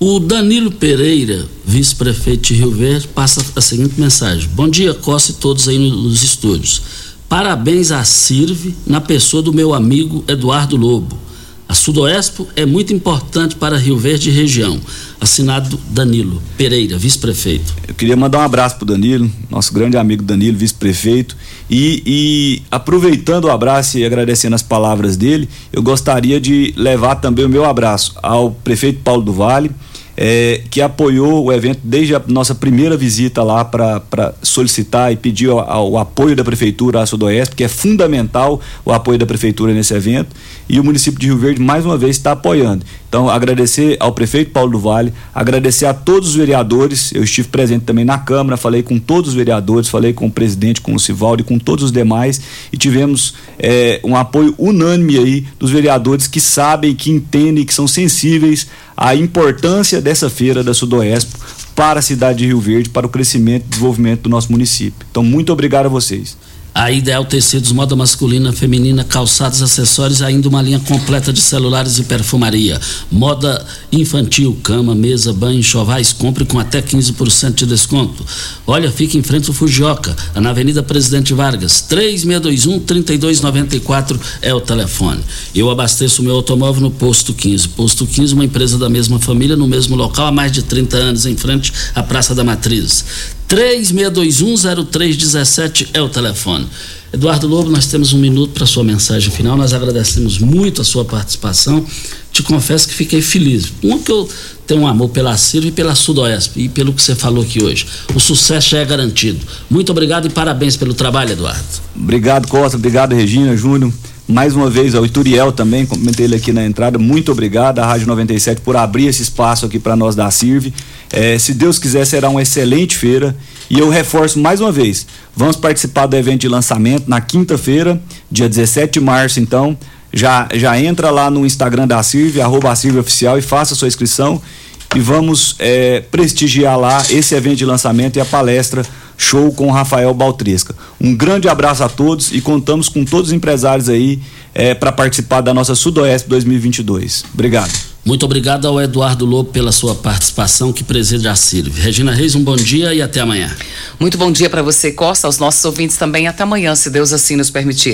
O Danilo Pereira, vice-prefeito de Rio Verde, passa a seguinte mensagem. Bom dia, Costa, e todos aí nos estúdios. Parabéns à Sirve, na pessoa do meu amigo Eduardo Lobo. A Sudoespo é muito importante para Rio Verde e região. Assinado Danilo Pereira, vice-prefeito. Eu queria mandar um abraço para o Danilo, nosso grande amigo Danilo, vice-prefeito. E, e aproveitando o abraço e agradecendo as palavras dele, eu gostaria de levar também o meu abraço ao prefeito Paulo do Vale, é, que apoiou o evento desde a nossa primeira visita lá para solicitar e pedir o apoio da prefeitura à Sudoeste, porque é fundamental o apoio da prefeitura nesse evento, e o município de Rio Verde mais uma vez está apoiando. Então, agradecer ao prefeito Paulo do Vale, agradecer a todos os vereadores. Eu estive presente também na Câmara, falei com todos os vereadores, falei com o presidente, com o Sivaldo e com todos os demais, e tivemos é, um apoio unânime aí dos vereadores que sabem, que entendem, que são sensíveis à importância dessa feira da Sudoespo para a cidade de Rio Verde, para o crescimento e desenvolvimento do nosso município. Então, muito obrigado a vocês. A Ideal Tecidos, moda masculina, feminina, calçados, acessórios, ainda uma linha completa de celulares e perfumaria. Moda infantil, cama, mesa, banho, enxovais, compre com até quinze por cento de desconto. Olha, fica em frente ao Fujioka, na Avenida Presidente Vargas, três seis dois um, três dois nove quatro é o telefone. Eu abasteço o meu automóvel no Posto quinze. Posto quinze, uma empresa da mesma família, no mesmo local há mais de trinta anos, em frente à Praça da Matriz. três seis dois um, zero três um sete é o telefone. Eduardo Lobo, nós temos um minuto para sua mensagem final. Nós agradecemos muito a sua participação. Te confesso que fiquei feliz. Um, que eu tenho um amor pela Silva e pela Sudoeste e pelo que você falou aqui hoje. O sucesso é garantido. Muito obrigado e parabéns pelo trabalho, Eduardo. Obrigado, Costa. Obrigado, Regina, Júnior. Mais uma vez ao Ituriel também, comentei ele aqui na entrada, muito obrigado à Rádio noventa e sete por abrir esse espaço aqui para nós da Sirve. É, se Deus quiser, será uma excelente feira, e eu reforço mais uma vez, vamos participar do evento de lançamento na quinta-feira, dia dezessete de março, então, já, já entra lá no Instagram da Sirve, arroba a Sirve Oficial, e faça sua inscrição, e vamos é, prestigiar lá esse evento de lançamento e a palestra Show com Rafael Baltresca. Um grande abraço a todos e contamos com todos os empresários aí é, para participar da nossa Sudoeste dois mil e vinte e dois. Obrigado. Muito obrigado ao Eduardo Lobo pela sua participação, que preside a Sirve. Regina Reis, um bom dia e até amanhã. Muito bom dia para você, Costa, aos nossos ouvintes também. Até amanhã, se Deus assim nos permitir.